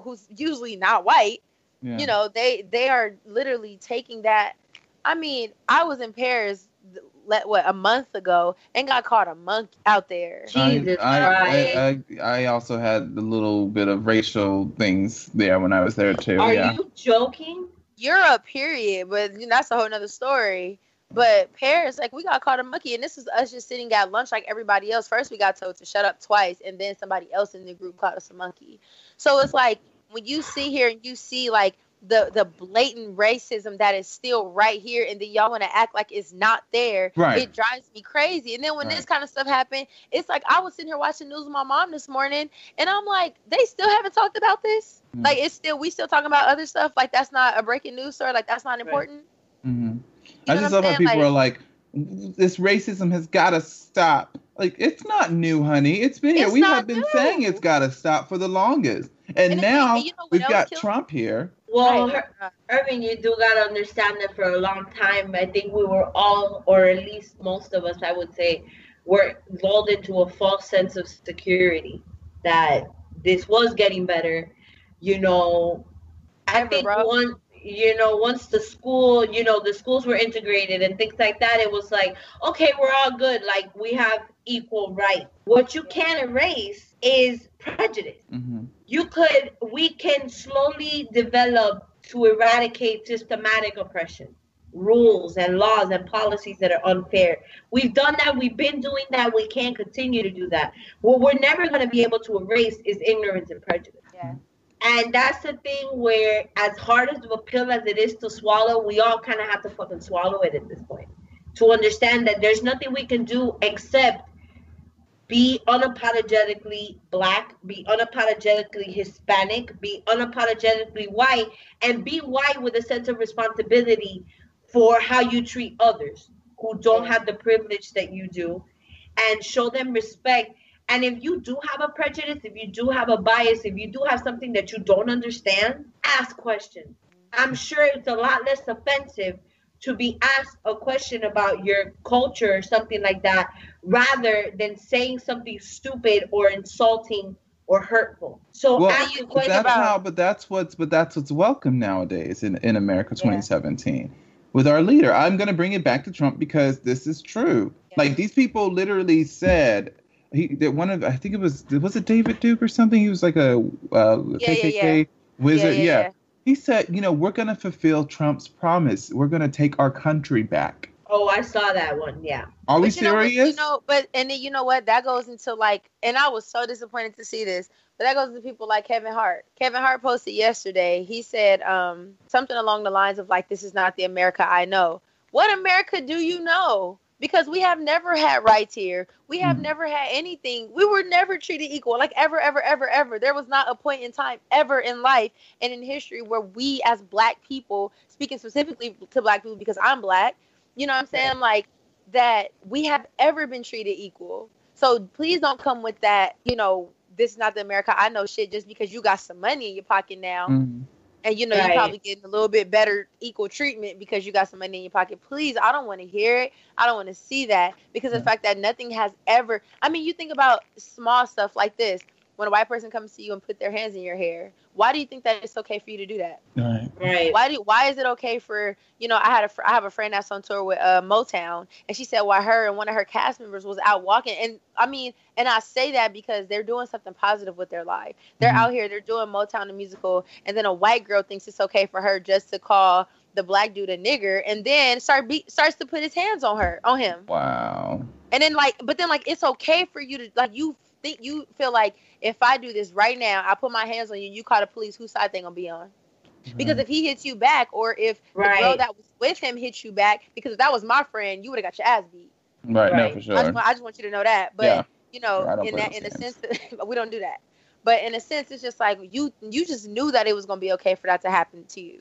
who's usually not white, they are literally taking that. I mean, I was in Paris a month ago and got caught a monk out there. Jesus Christ. I also had a little bit of racial things there when I was there too. Are you joking? Europe, period, but that's a whole nother story. But Paris, we got caught a monkey, and this is us just sitting at lunch like everybody else. First, we got told to shut up twice, and then somebody else in the group called us a monkey. So it's when you sit here and you see the blatant racism that is still right here, and then y'all want to act like it's not there. Right. It drives me crazy. And then when this kind of stuff happened, it's I was sitting here watching news with my mom this morning, and I'm like, they still haven't talked about this. Mm-hmm. We still talking about other stuff. That's not a breaking news story. That's not important. Right. Mm-hmm. You know I just love how people are this racism has got to stop. It's not new, honey. It's been here. We have been saying it's got to stop for the longest. And now we've got Trump here. Well, Irving, you do got to understand that for a long time, I think we were all, or at least most of us, I would say, were lulled into a false sense of security that this was getting better. I think once the schools were integrated and things like that, it was okay, we're all good. We have equal rights. What you can't erase is prejudice. Mm-hmm. We can slowly develop to eradicate systematic oppression, rules and laws and policies that are unfair. We've done that. We've been doing that. We can't continue to do that. What we're never going to be able to erase is ignorance and prejudice. Yeah. And that's the thing where, as hard as the pill as it is to swallow, we all kind of have to fucking swallow it at this point to understand that there's nothing we can do except be unapologetically black, be unapologetically Hispanic, be unapologetically white, and be white with a sense of responsibility for how you treat others who don't have the privilege that you do, and show them respect. And if you do have a prejudice, if you do have a bias, if you do have something that you don't understand, ask questions. I'm sure it's a lot less offensive to be asked a question about your culture or something like that, rather than saying something stupid or insulting or hurtful. So ask a question but that's what's welcome nowadays in America 2017. Yeah. With our leader. I'm going to bring it back to Trump because this is true. Yeah. These people literally said... I think it was David Duke or something? He was KKK wizard. Yeah. He said, we're going to fulfill Trump's promise. We're going to take our country back. Oh, I saw that one. Yeah. Are we serious? You know what? That goes into and I was so disappointed to see this, but that goes into people like Kevin Hart. Kevin Hart posted yesterday. He said something along the lines of this is not the America I know. What America do you know? Because we have never had rights here. We have never had anything. We were never treated equal, ever. There was not a point in time ever in life and in history where we as black people, speaking specifically to black people because I'm black, you know what I'm saying? That we have ever been treated equal. So please don't come with that, this is not the America I know shit just because you got some money in your pocket now. Mm-hmm. And, right. You're probably getting a little bit better equal treatment because you got some money in your pocket. Please, I don't want to hear it. I don't want to see that because of the fact that nothing has ever... I mean, you think about small stuff like this. When a white person comes to you and put their hands in your hair, why do you think that it's okay for you to do that? Right. Why is it okay for... I have a friend that's on tour with Motown, and she said why her and one of her cast members was out walking. And I say that because they're doing something positive with their life. They're out here, they're doing Motown the musical, and then a white girl thinks it's okay for her just to call the black dude a nigger, and then starts to put his hands on him. Wow. And then it's okay for you to you feel if I do this right now, I put my hands on you, you call the police, whose side they gonna be on? Right. Because if he hits you back, or if the girl that was with him hits you back, because if that was my friend, you would have got your ass beat. Right. No, for sure. I just want you to know that. But we don't do that. But in a sense, it's just you just knew that it was gonna be okay for that to happen to you.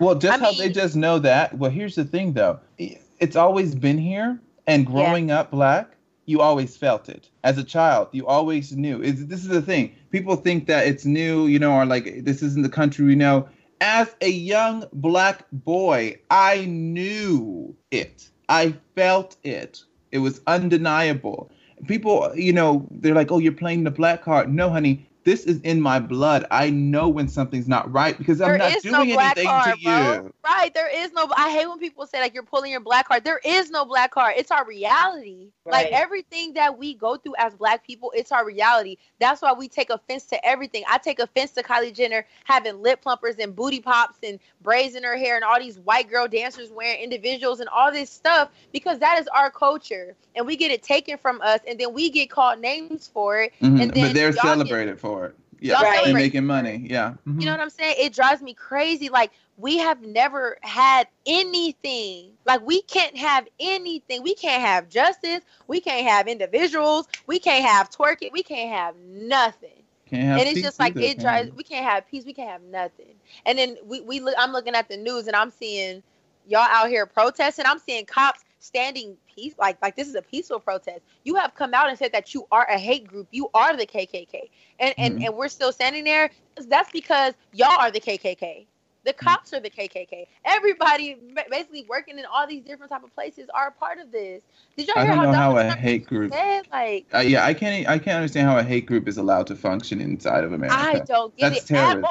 Well, they just know that. Well, here's the thing though, it's always been here, and growing up black, you always felt it. As a child, you always knew. This is the thing. People think that it's new, or this isn't the country we know. As a young black boy, I knew it. I felt it. It was undeniable. People, you know, they're like, oh, you're playing the black card. No, honey, this is in my blood. I know when something's not right because I'm not doing anything to you. Right. There is no, I hate when people say like you're pulling your black card. There is no black card. It's our reality. Right. Like everything that we go through as black people, it's our reality. That's why we take offense to everything. I take offense to Kylie Jenner having lip plumpers and booty pops and braids in her hair and all these white girl dancers wearing individuals and all this stuff because that is our culture. And we get it taken from us and then we get called names for it. Mm-hmm. And then but they're celebrated for it. Yeah, right. They're making money. Yeah. Mm-hmm. You know what I'm saying? It drives me crazy. Like, we have never had anything. Like, we can't have anything. We can't have justice. We can't have individuals. We can't have twerking. We can't have nothing. And it's just like it drives. We can't have peace. We can't have nothing. And then we look. I'm looking at the news and I'm seeing y'all out here protesting. I'm seeing cops standing peace. Like this is a peaceful protest. You have come out and said that you are a hate group. You are the KKK. And we're still standing there. That's because y'all are the KKK. The cops are the KKK. Everybody basically working in all these different type of places are a part of this. Did y'all hear how a hate group said? Like, yeah, I can't understand how a hate group is allowed to function inside of America. I don't get it. That's terrorism.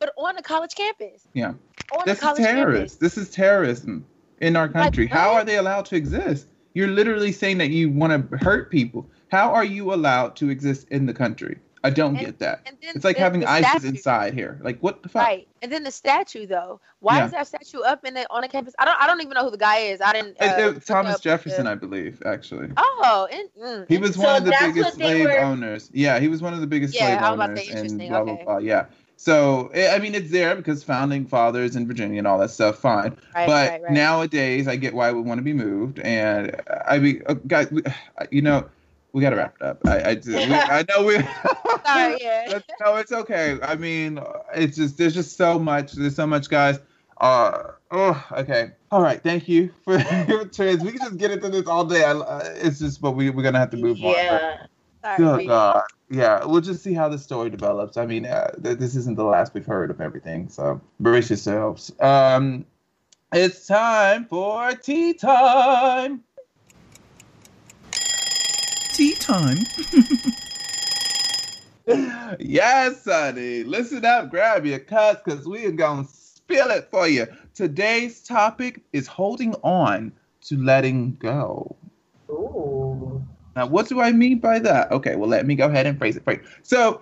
But on a college campus. Yeah. That's terrorist. This is terrorism in our country. Like, how are they allowed to exist? You're literally saying that you want to hurt people. How are you allowed to exist in the country? I don't get that. It's like having ISIS inside here. Like, what the fuck? Right. And then the statue, though. Why is that statue up on a campus? I don't even know who the guy is. I didn't. Thomas Jefferson, I believe, actually. Oh. He was one of the biggest slave owners. Yeah, he was one of the biggest slave owners. Yeah, interesting. Blah, blah, blah, yeah. So, I mean, it's there because founding fathers in Virginia and all that stuff, fine. Right, but nowadays, I get why we want to be moved. And, I mean, guys, you know... We got to wrap it up. I know we're... Sorry, yeah. No, it's okay. I mean, it's just... There's just so much. There's so much, guys. Okay. All right. Thank you for your trans. We can just get into this all day. It's just... But we're going to have to move on. Yeah. Right? Sorry. Oh, God. Yeah. We'll just see how the story develops. I mean, this isn't the last we've heard of everything. So, brace yourselves. It's time for tea time. Tea time. Yes, honey. Listen up, grab your cups, because we are going to spill it for you. Today's topic is holding on to letting go. Ooh. Now, what do I mean by that? Okay, well, let me go ahead and phrase it for you. So,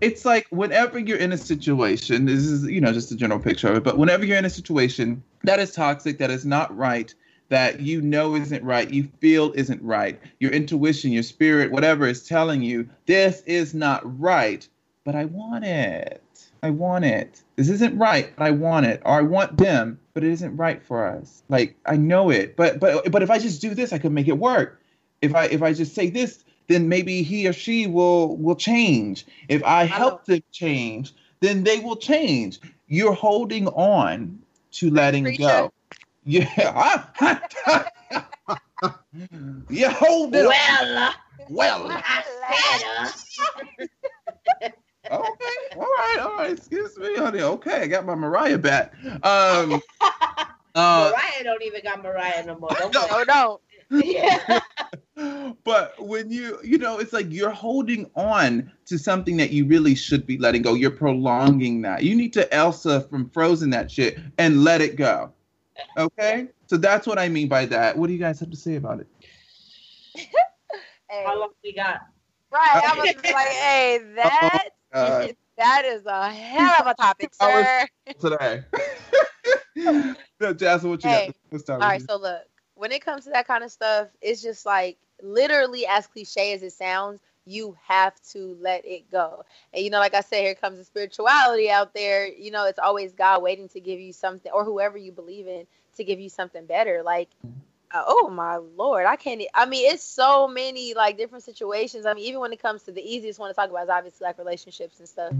it's like whenever you're in a situation, this is, you know, just a general picture of it, but whenever you're in a situation that is toxic, that is not right, that you know isn't right, you feel isn't right, your intuition, your spirit, whatever is telling you, this is not right, but I want it. I want it. This isn't right, but I want it. Or I want them, but it isn't right for us. Like, I know it, but if I just do this, I could make it work. If I just say this, then maybe he or she will change. If I help them change, then they will change. You're holding on to letting go. Yeah, you hold it. Well, I said. Okay, all right. Excuse me, honey. Okay, I got my Mariah back. Mariah don't even got Mariah no more. Don't. Yeah. But when you know, it's like you're holding on to something that you really should be letting go. You're prolonging that. You need to Elsa from Frozen that shit and let it go. Okay, so that's what I mean by that. What do you guys have to say about it? Hey. How long we got? Right, I was like, hey, that is a hell of a topic, sir. Today. No, Jazlyn, what you got? All right, so look, when it comes to that kind of stuff, it's just like literally as cliche as it sounds, you have to let it go. And, you know, like I said, here comes the spirituality out there. You know, it's always God waiting to give you something, or whoever you believe in, to give you something better. Like, oh, my Lord, I can't. I mean, it's so many, like, different situations. I mean, even when it comes to the easiest one to talk about is obviously, like, relationships and stuff.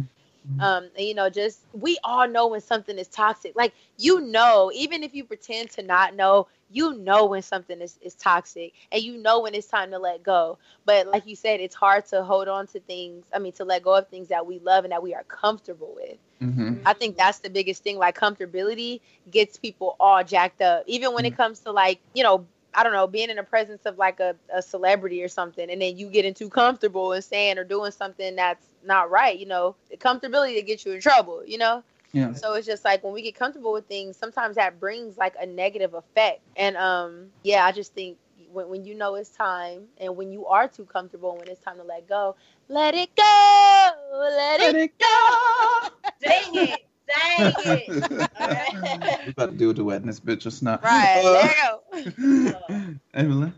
And, you know, just, we all know when something is toxic. Like, you know, even if you pretend to not know, you know when something is toxic, and you know when it's time to let go. But like you said, it's hard to hold on to things. I mean, to let go of things that we love and that we are comfortable with. Mm-hmm. I think that's the biggest thing. Like, comfortability gets people all jacked up, even when it comes to, like, you know, I don't know, being in the presence of like a celebrity or something, and then you getting too comfortable and saying or doing something that's not right. You know, the comfortability that gets you in trouble, you know? Yeah. So it's just like, when we get comfortable with things, sometimes that brings like a negative effect. And yeah, I just think when you know it's time, and when you are too comfortable, when it's time to let go, let it go, let it go. Dang it. Dang it. All right. We're about to do a duet in this bitch just now. Right. There you go. Emily?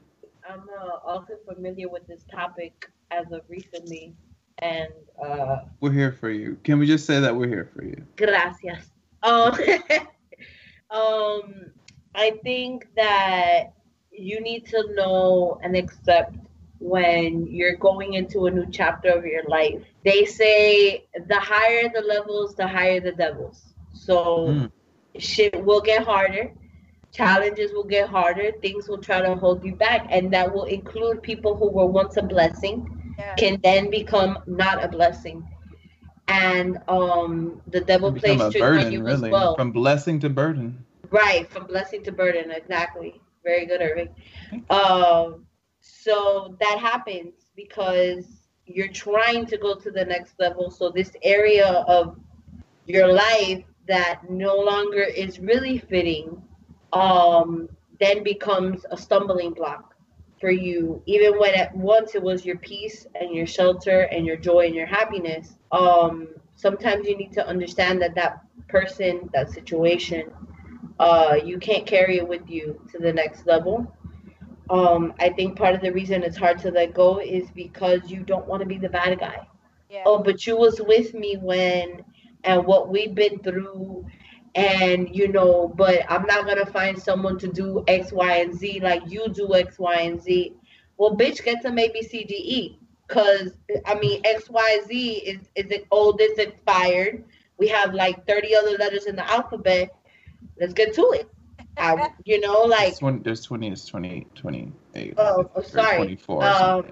I'm also familiar with this topic as of recently. And we're here for you. Can we just say that we're here for you? Gracias. I think that you need to know and accept when you're going into a new chapter of your life. They say the higher the levels, the higher the devils. So shit will get harder. Challenges will get harder. Things will try to hold you back. And that will include people who were once a blessing, can then become not a blessing. And the devil plays tricks on you as well. From blessing to burden. Right, from blessing to burden, exactly. Very good, Irving. So that happens because you're trying to go to the next level. So this area of your life that no longer is really fitting then becomes a stumbling block for you. Even when at once it was your peace and your shelter and your joy and your happiness, sometimes you need to understand that that person, that situation, you can't carry it with you to the next level. I think part of the reason it's hard to let go is because you don't want to be the bad guy. Yeah. Oh, but you was with me when, and what we've been through, and, you know, but I'm not going to find someone to do X, Y, and Z like you do X, Y, and Z. Well, bitch, get some ABCDE, because, I mean, X, Y, Z is it old, it's expired. We have like 30 other letters in the alphabet. Let's get to it. You know, like there's 20 is 20, 28. Oh, sorry. 24.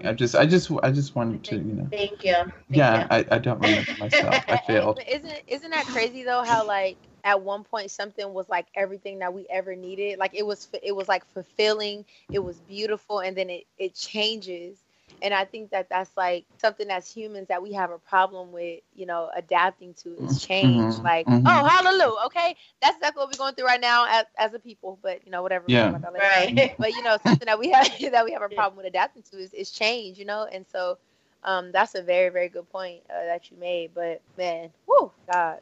I just wanted to, you know. Thank you. Yeah, I don't remember myself. I failed. Isn't that crazy though? How like at one point something was like everything that we ever needed. Like it was like fulfilling. It was beautiful, and then it changes. And I think that that's like something as humans that we have a problem with, you know, adapting to is change. Mm-hmm, like, oh, hallelujah. Okay. That's exactly what we're going through right now as a people. But, you know, whatever. Yeah. Right. But, you know, something that we have a problem with adapting to is change, you know. And so that's a very, very good point that you made. But, man, whoo, God.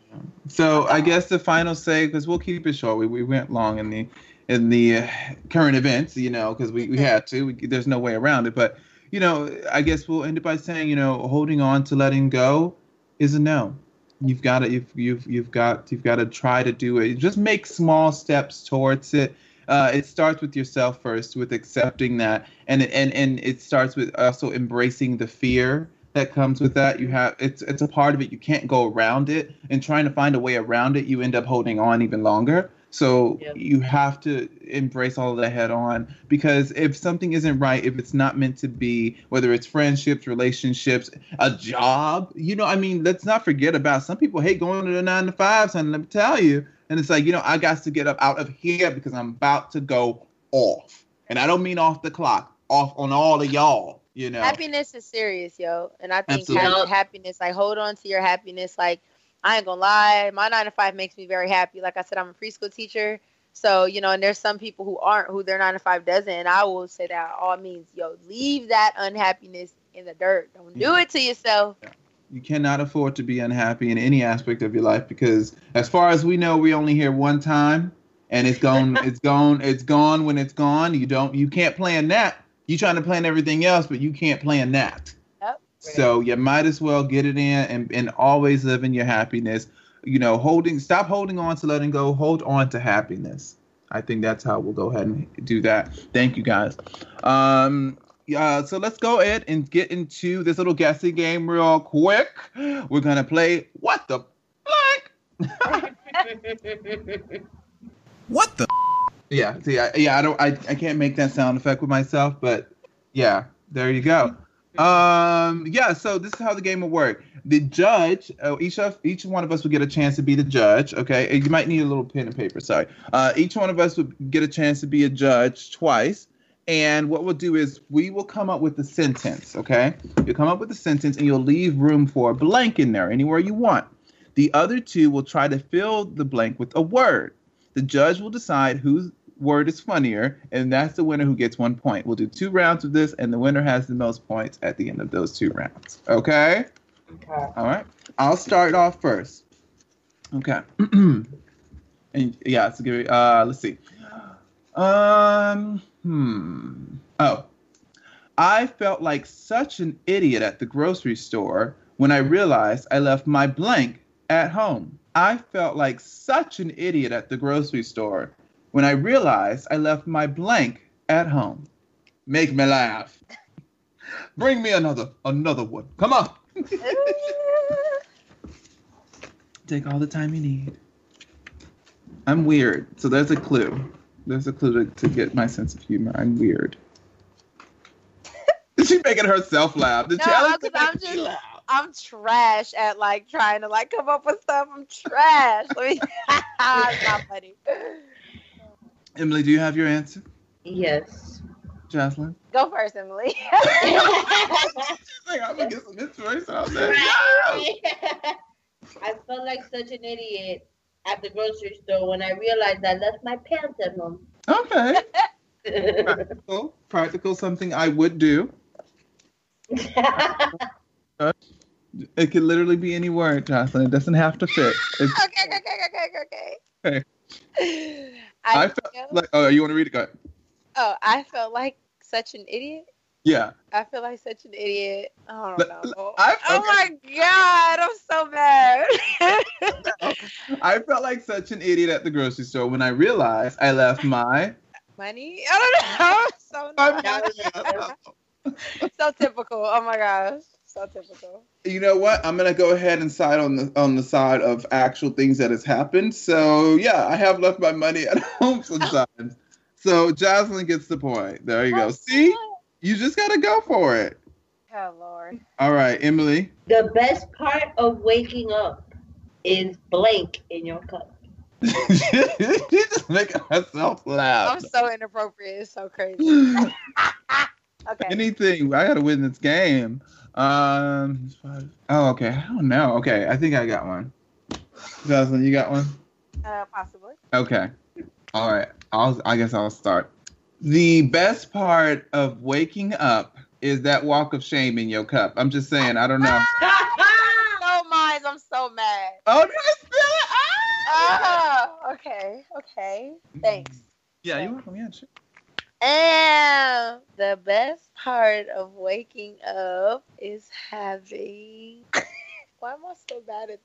So I guess the final say, because we'll keep it short. We went long in the current events, you know, because we had to. There's no way around it. But, you know, I guess we'll end it by saying, you know, holding on to letting go is a no. You've got to try to do it. Just make small steps towards it. It starts with yourself first, with accepting that, and it starts with also embracing the fear that comes with that. You have it's a part of it. You can't go around it, and trying to find a way around it, you end up holding on even longer. So you have to embrace all of that head on, because if something isn't right, if it's not meant to be, whether it's friendships, relationships, a job, you know, I mean, let's not forget about some people hate going to the 9 to 5, son, let me tell you. And it's like, you know, I got to get up out of here because I'm about to go off. And I don't mean off the clock, off on all of y'all, you know. Happiness is serious, yo. And I think happiness, like, hold on to your happiness, like, I ain't gonna lie, my 9 to 5 makes me very happy. Like I said, I'm a preschool teacher. So, you know, and there's some people who aren't, who their 9 to 5 doesn't. And I will say that all means, yo, leave that unhappiness in the dirt. Don't do it to yourself. You cannot afford to be unhappy in any aspect of your life, because as far as we know, we only here one time, and it's gone, it's gone when it's gone. You can't plan that. You trying to plan everything else, but you can't plan that. So you might as well get it in and always live in your happiness. You know, stop holding on to letting go. Hold on to happiness. I think that's how we'll go ahead and do that. Thank you, guys. So let's go ahead and get into this little guessing game real quick. We're going to play What the Black? What the? Yeah, see, I can't make that sound effect with myself, but yeah, there you go. So this is how the game will work. The judge, each one of us would get a chance to be the judge, okay? And you might need a little pen and paper, sorry. Each one of us would get a chance to be a judge twice. And what we'll do is we will come up with a sentence, okay? You'll come up with a sentence and you'll leave room for a blank in there, anywhere you want. The other two will try to fill the blank with a word. The judge will decide whose word is funnier, and that's the winner who gets 1 point. We'll do two rounds of this, and the winner has the most points at the end of those two rounds, okay? Okay. All right. I'll start off first. Okay. And yeah, so give me, let's see. Oh. I felt like such an idiot at the grocery store when I realized I left my blank at home. I felt like such an idiot at the grocery store when I realized I left my blank at home. Make me laugh. Bring me another one. Come on. Take all the time you need. I'm weird. So there's a clue. There's a clue to get my sense of humor. I'm weird. She's making herself laugh. The challenge is making me laugh. I'm trash at trying to come up with stuff. I'm trash. It's not funny. Emily, do you have your answer? Yes. Jazlyn? Go first, Emily. She's I'm going to get some inspiration out there. I felt like such an idiot at the grocery store when I realized I left my pants at home. Okay. Practical, something I would do. It could literally be any word, Jazlyn. It doesn't have to fit. Okay. I felt like, you want to read it? Go ahead. Oh, I felt like such an idiot? Yeah. I feel like such an idiot. I don't know. My God, I'm so mad. I felt like such an idiot at the grocery store when I realized I left my... money? I don't know. So typical. Oh, my gosh. So typical. You know what? I'm gonna go ahead and side on the side of actual things that has happened. So yeah, I have left my money at home sometimes. So Jazlyn gets the point. There you go. See, you just gotta go for it. Oh Lord. All right, Emily. The best part of waking up is blank in your cup. She's just making herself laugh. I'm so inappropriate. It's so crazy. Okay. Anything. I gotta win this game. Okay. I don't know. Okay. I think I got one. Jazlyn, you got one? Possibly. Okay. All right. I guess I'll start. The best part of waking up is that walk of shame in your cup. I'm just saying. I don't know. So mine. I'm so mad. Oh, did I spill it? Ah! Oh, okay. Okay. Thanks. Yeah, you're welcome. Yeah, sure. And the best part of waking up is having... Why am I so bad at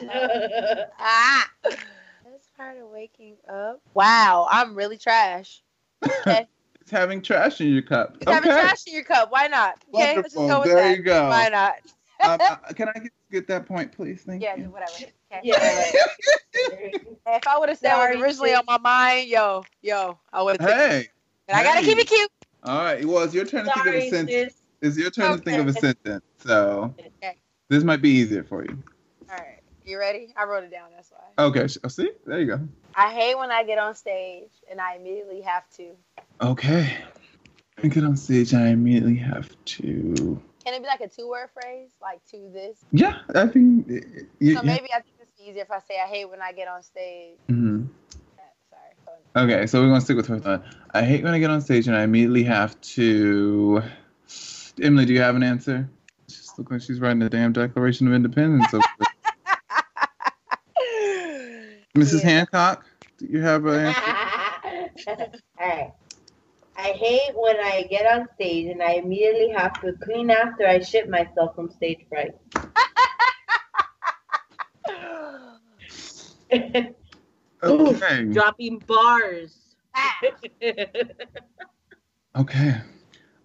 this? Best part of waking up... Wow, I'm really trash. Okay. It's having trash in your cup. It's having trash in your cup. Why not? Okay, let's just go with that. There you go. Why not? Can I get that point, please? Thank you. Whatever. Okay. Yeah. If I would have said what originally on my mind, I would have... Hey! But I gotta keep it cute. All right. Well, it's your turn to think of a sentence. It's your turn to think of a sentence. So this might be easier for you. All right. You ready? I wrote it down. That's why. Okay. See? There you go. I hate when I get on stage and I immediately have to. Okay. I get on stage and I immediately have to. Can it be a two-word phrase? To this? Yeah. I think. Maybe I think it's easier if I say I hate when I get on stage. Mm-hmm. Okay, so we're going to stick with her thought. I hate when I get on stage and I immediately have to... Emily, do you have an answer? She looks like she's writing the damn Declaration of Independence. Mrs. Hancock, do you have an answer? All right. I hate when I get on stage and I immediately have to clean after I shit myself from stage fright. Okay. Dropping bars. Okay.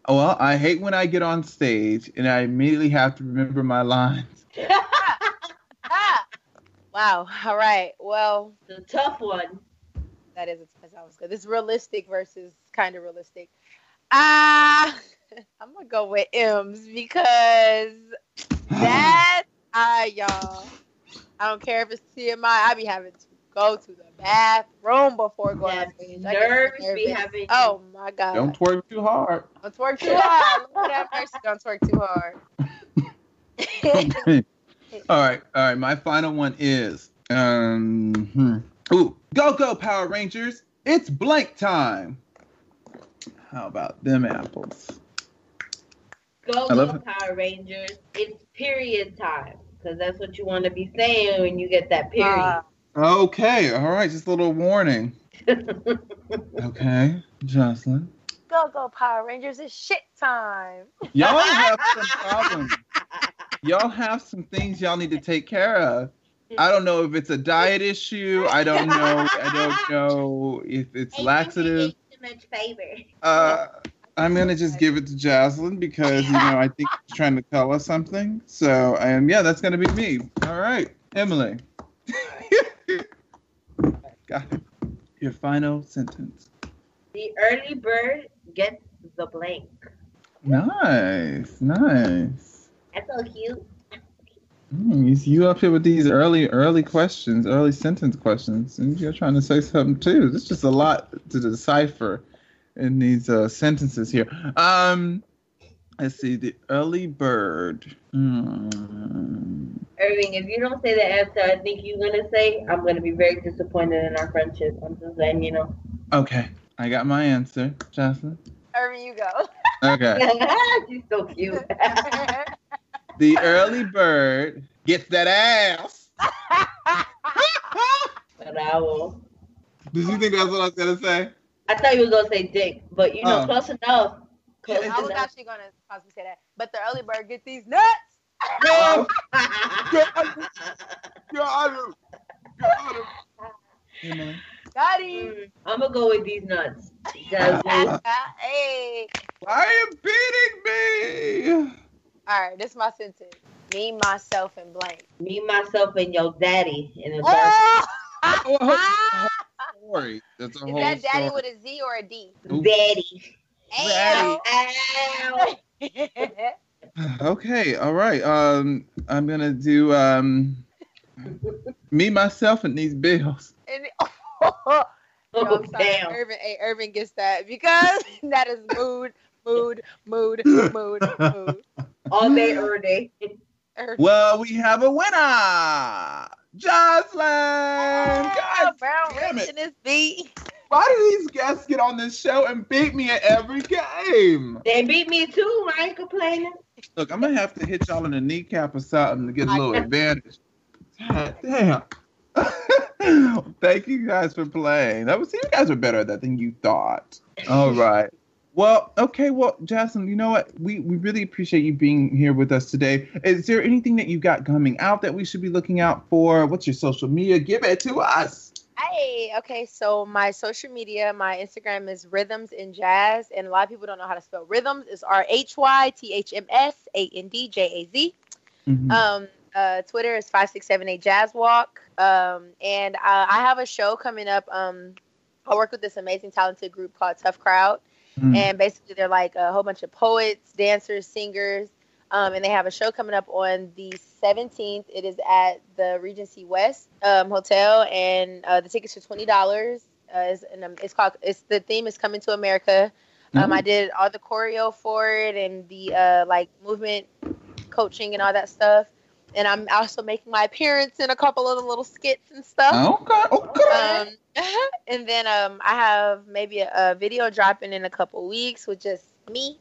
Well, I hate when I get on stage and I immediately have to remember my lines. Wow. All right. Well, the tough one. That is, that sounds good. This is realistic versus kind of realistic. I'm going to go with M's because that, y'all, I don't care if it's TMI. I be having to go to the bathroom before going on stage. Nerves be having. Oh, my God. Don't twerk too hard. Don't twerk too hard. Lord have mercy. Don't twerk too hard. All right. My final one is, go Power Rangers! It's blank time. How about them apples? Go Power Rangers! It's period time because that's what you want to be saying when you get that period. Okay, all right. Just a little warning. Okay, Jazlyn. Go Power Rangers! It's shit time. Y'all have some problems. Y'all have some things y'all need to take care of. I don't know if it's a diet issue. I don't know if it's laxative. Too much favor. I'm gonna just give it to Jazlyn because I think she's trying to tell us something. So that's gonna be me. All right, Emily. Got it. Your final sentence. The early bird gets the blank. Nice. That's so cute. You up here with these early questions, early sentence questions, and you're trying to say something too. There's just a lot to decipher in these sentences here. Let's see, the early bird. Irving, if you don't say the answer I think you're gonna say, I'm gonna be very disappointed in our friendship. I'm just letting you know. Okay, I got my answer, Jazlyn. Irving, you go. Okay. She's so cute. The early bird gets that ass. Bravo. Did you think that's what I was going to say? I thought you were going to say dick, but close enough. I was actually going to possibly say that. But the early bird gets these nuts. No! Get out of Got him. I'm going to go with these nuts. Hey. Why are you beating me? All right, this is my sentence. Me, myself, and blank. Me, myself, and your daddy. Story. That's a whole story. Is that daddy with a Z or a D? Daddy. Daddy. Okay, all right. I'm going to do me, myself, and these bills. Damn. Irvin gets that because that is mood. All day, every day. Well, we have a winner, Jazlyn. Oh, God damn it. This beat. Why do these guests get on this show and beat me at every game? They beat me too. I ain't complaining. Look, I'm gonna have to hit y'all in the kneecap or something to get a little advantage. God damn. Thank you guys for playing. You guys were better at that than you thought. All right. Well, okay. Well, Jazlyn, you know what? We really appreciate you being here with us today. Is there anything that you got coming out that we should be looking out for? What's your social media? Give it to us. Hey. Okay. So my social media, my Instagram is Rhythms in Jazz, and a lot of people don't know how to spell Rhythms. It's RHYTHMSANDJAZ. Twitter is 5678 Jazz Walk. And I have a show coming up. I work with this amazing, talented group called Tough Crowd. Mm-hmm. And basically, they're like a whole bunch of poets, dancers, singers. And they have a show coming up on the 17th. It is at the Regency West Hotel. And the tickets are $20. The theme is Coming to America. I did all the choreo for it and the movement coaching and all that stuff. And I'm also making my appearance in a couple of the little skits and stuff. Okay. And then I have maybe a video dropping in a couple weeks with just me.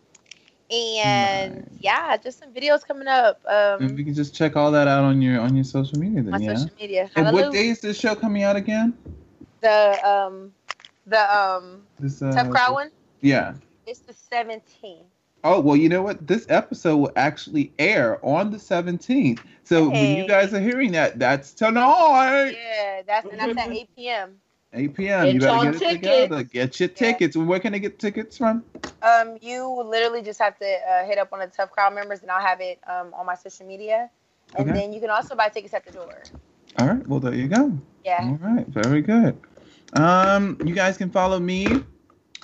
And just some videos coming up. And we can just check all that out on your social media then. Social media. And what day is this show coming out again? The Tough Crowd one? Yeah. It's the 17th. Oh, well, you know what? This episode will actually air on the 17th. So when you guys are hearing that, that's tonight. Yeah, that's at 8 p.m. 8 p.m. You better get it together. Get your tickets. Where can I get tickets from? You literally just have to hit up one of the Tough Crowd members, and I'll have it on my social media. And then you can also buy tickets at the door. All right. Well, there you go. Yeah. All right. Very good. You guys can follow me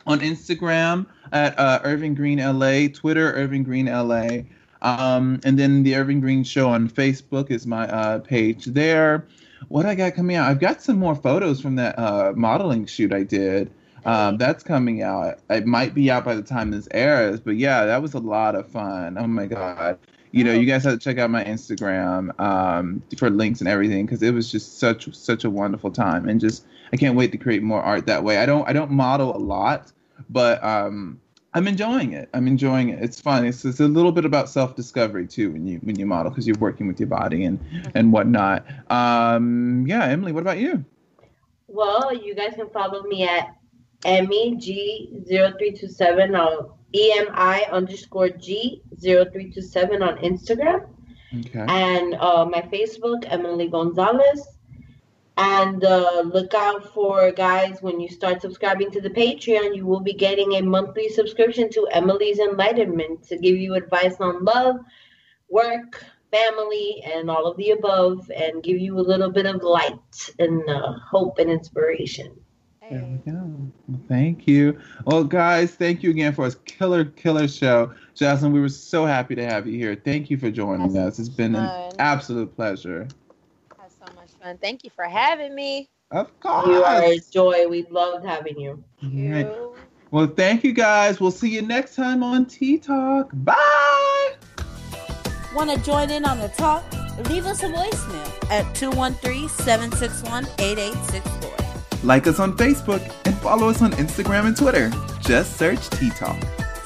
on Instagram at Irving Green LA, Twitter Irving Green LA, and then the Irving Green Show on Facebook is my page there. What I got coming out? I've got some more photos from that modeling shoot I did. That's coming out. It might be out by the time this airs, but yeah, that was a lot of fun. Oh my god! You know, you guys have to check out my Instagram for links and everything because it was just such a wonderful time, and just I can't wait to create more art that way. I don't model a lot, but I'm enjoying it. It's fun. It's a little bit about self-discovery too when you model because you're working with your body and whatnot. Yeah, Emily, what about you? Well, you guys can follow me at Emmy G0327 on EMI_G0327 on Instagram. Okay. And my Facebook, Emily Gonzalez. And look out for, guys, when you start subscribing to the Patreon, you will be getting a monthly subscription to Emily's Enlightenment to give you advice on love, work, family, and all of the above, and give you a little bit of light and hope and inspiration. There we go. Well, thank you. Well, guys, thank you again for a killer show. Jazlyn, we were so happy to have you here. Thank you for joining us. It's been an absolute pleasure. Thank you for having me. Of course. You are a joy. We loved having you. Right. Well, thank you guys. We'll see you next time on Tea Talk. Bye. Want to join in on the talk? Leave us a voicemail at 213-761-8864. Like us on Facebook and follow us on Instagram and Twitter. Just search Tea Talk.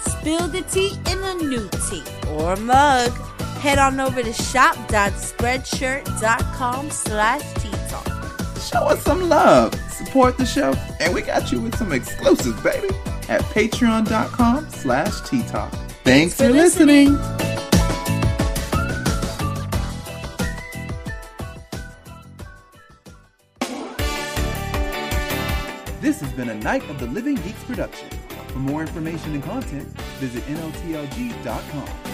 Spill the tea in a new tea or mug. Head on over to shop.spreadshirt.com/teatalk. Show us some love. Support the show. And we got you with some exclusives, baby, at patreon.com/teatalk. Thanks for listening. This has been a Night of the Living Geeks production. For more information and content, visit NOTLG.com.